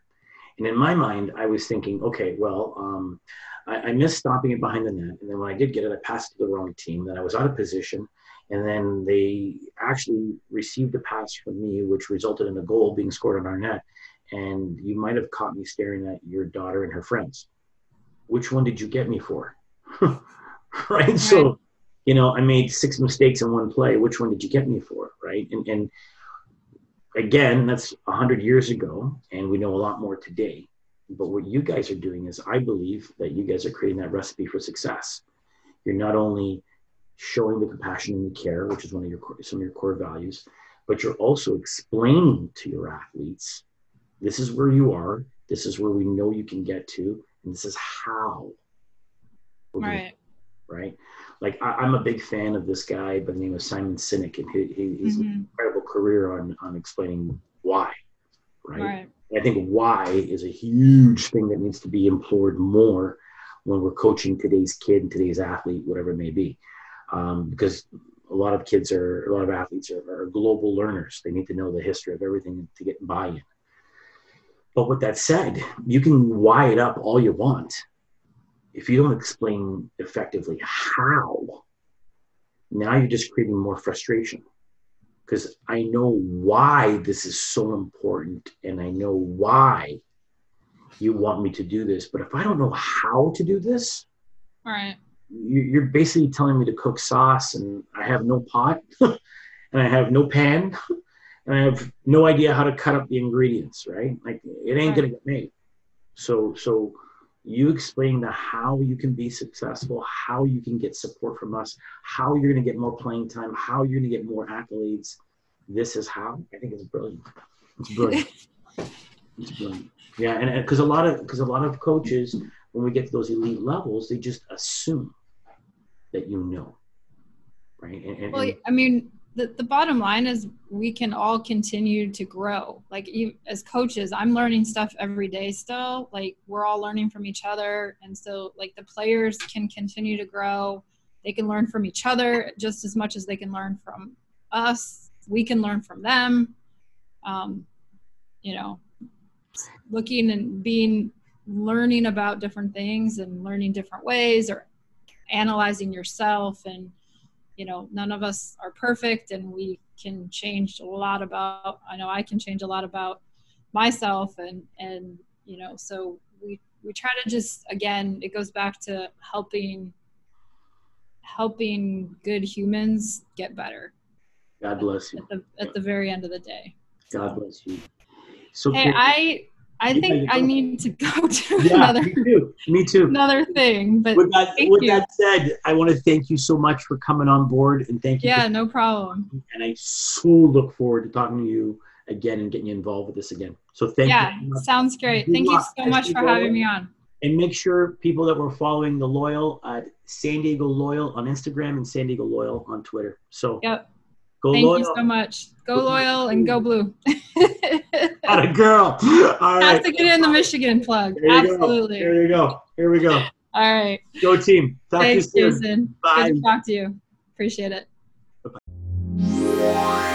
And in my mind, I was thinking, okay, well, I missed stopping it behind the net. And then when I did get it, I passed it to the wrong team. Then I was out of position. And then they actually received a pass from me, which resulted in a goal being scored on our net. And you might have caught me staring at your daughter and her friends. Which one did you get me for? Right? So, you know, I made 6 mistakes in one play. Which one did you get me for? Right? And again, that's 100 years ago, and we know a lot more today. But what you guys are doing is, I believe that you guys are creating that recipe for success. You're not only showing the compassion and the care, which is one of your some of your core values, but you're also explaining to your athletes, this is where you are, this is where we know you can get to, and this is how. Right? Like, I'm a big fan of this guy by the name of Simon Sinek, and he's mm-hmm. an incredible career on explaining why, right? I think why is a huge thing that needs to be implored more when we're coaching today's kid and today's athlete, whatever it may be. Because a lot of athletes are global learners. They need to know the history of everything to get buy-in. But with that said, you can why it up all you want. If you don't explain effectively how, now you're just creating more frustration. Because I know why this is so important, and I know why you want me to do this. But if I don't know how to do this, you're basically telling me to cook sauce, and I have no pot, and I have no pan, and I have no idea how to cut up the ingredients, right? Like, it ain't gonna get made. So you explain the how you can be successful, how you can get support from us, how you're going to get more playing time, how you're going to get more accolades. This is how. I think it's brilliant. It's brilliant. It's brilliant. Yeah, and because a lot of coaches, when we get to those elite levels, they just assume that you know, right? And I mean, the bottom line is we can all continue to grow. Like, as coaches, I'm learning stuff every day still. Like, we're all learning from each other. And so, like, the players can continue to grow. They can learn from each other just as much as they can learn from us. We can learn from them. You know, looking and learning about different things and learning different ways, or analyzing yourself. And you know, none of us are perfect, and we can change a lot about, I know I can change a lot about myself, and you know, so we try to just, again, it goes back to helping good humans get better. God bless you. At the very end of the day. God bless you. So hey, I think I need to go to another. Me too. Another thing, but with that said, I want to thank you so much for coming on board, and thank you. Yeah, no problem. And I so look forward to talking to you again and getting you involved with this again. So thank you. Yeah, sounds great. Thank you so much for having me on. And make sure people that were following the Loyal at San Diego Loyal on Instagram and San Diego Loyal on Twitter. So go Loyal. Thank you so much. Go Loyal and go blue. Not a girl. All right. Have to get in the Michigan plug. Absolutely. There you go. Here we go. All right. Go team. Thanks, Susan. Bye. Good to talk to you. Appreciate it. Bye-bye.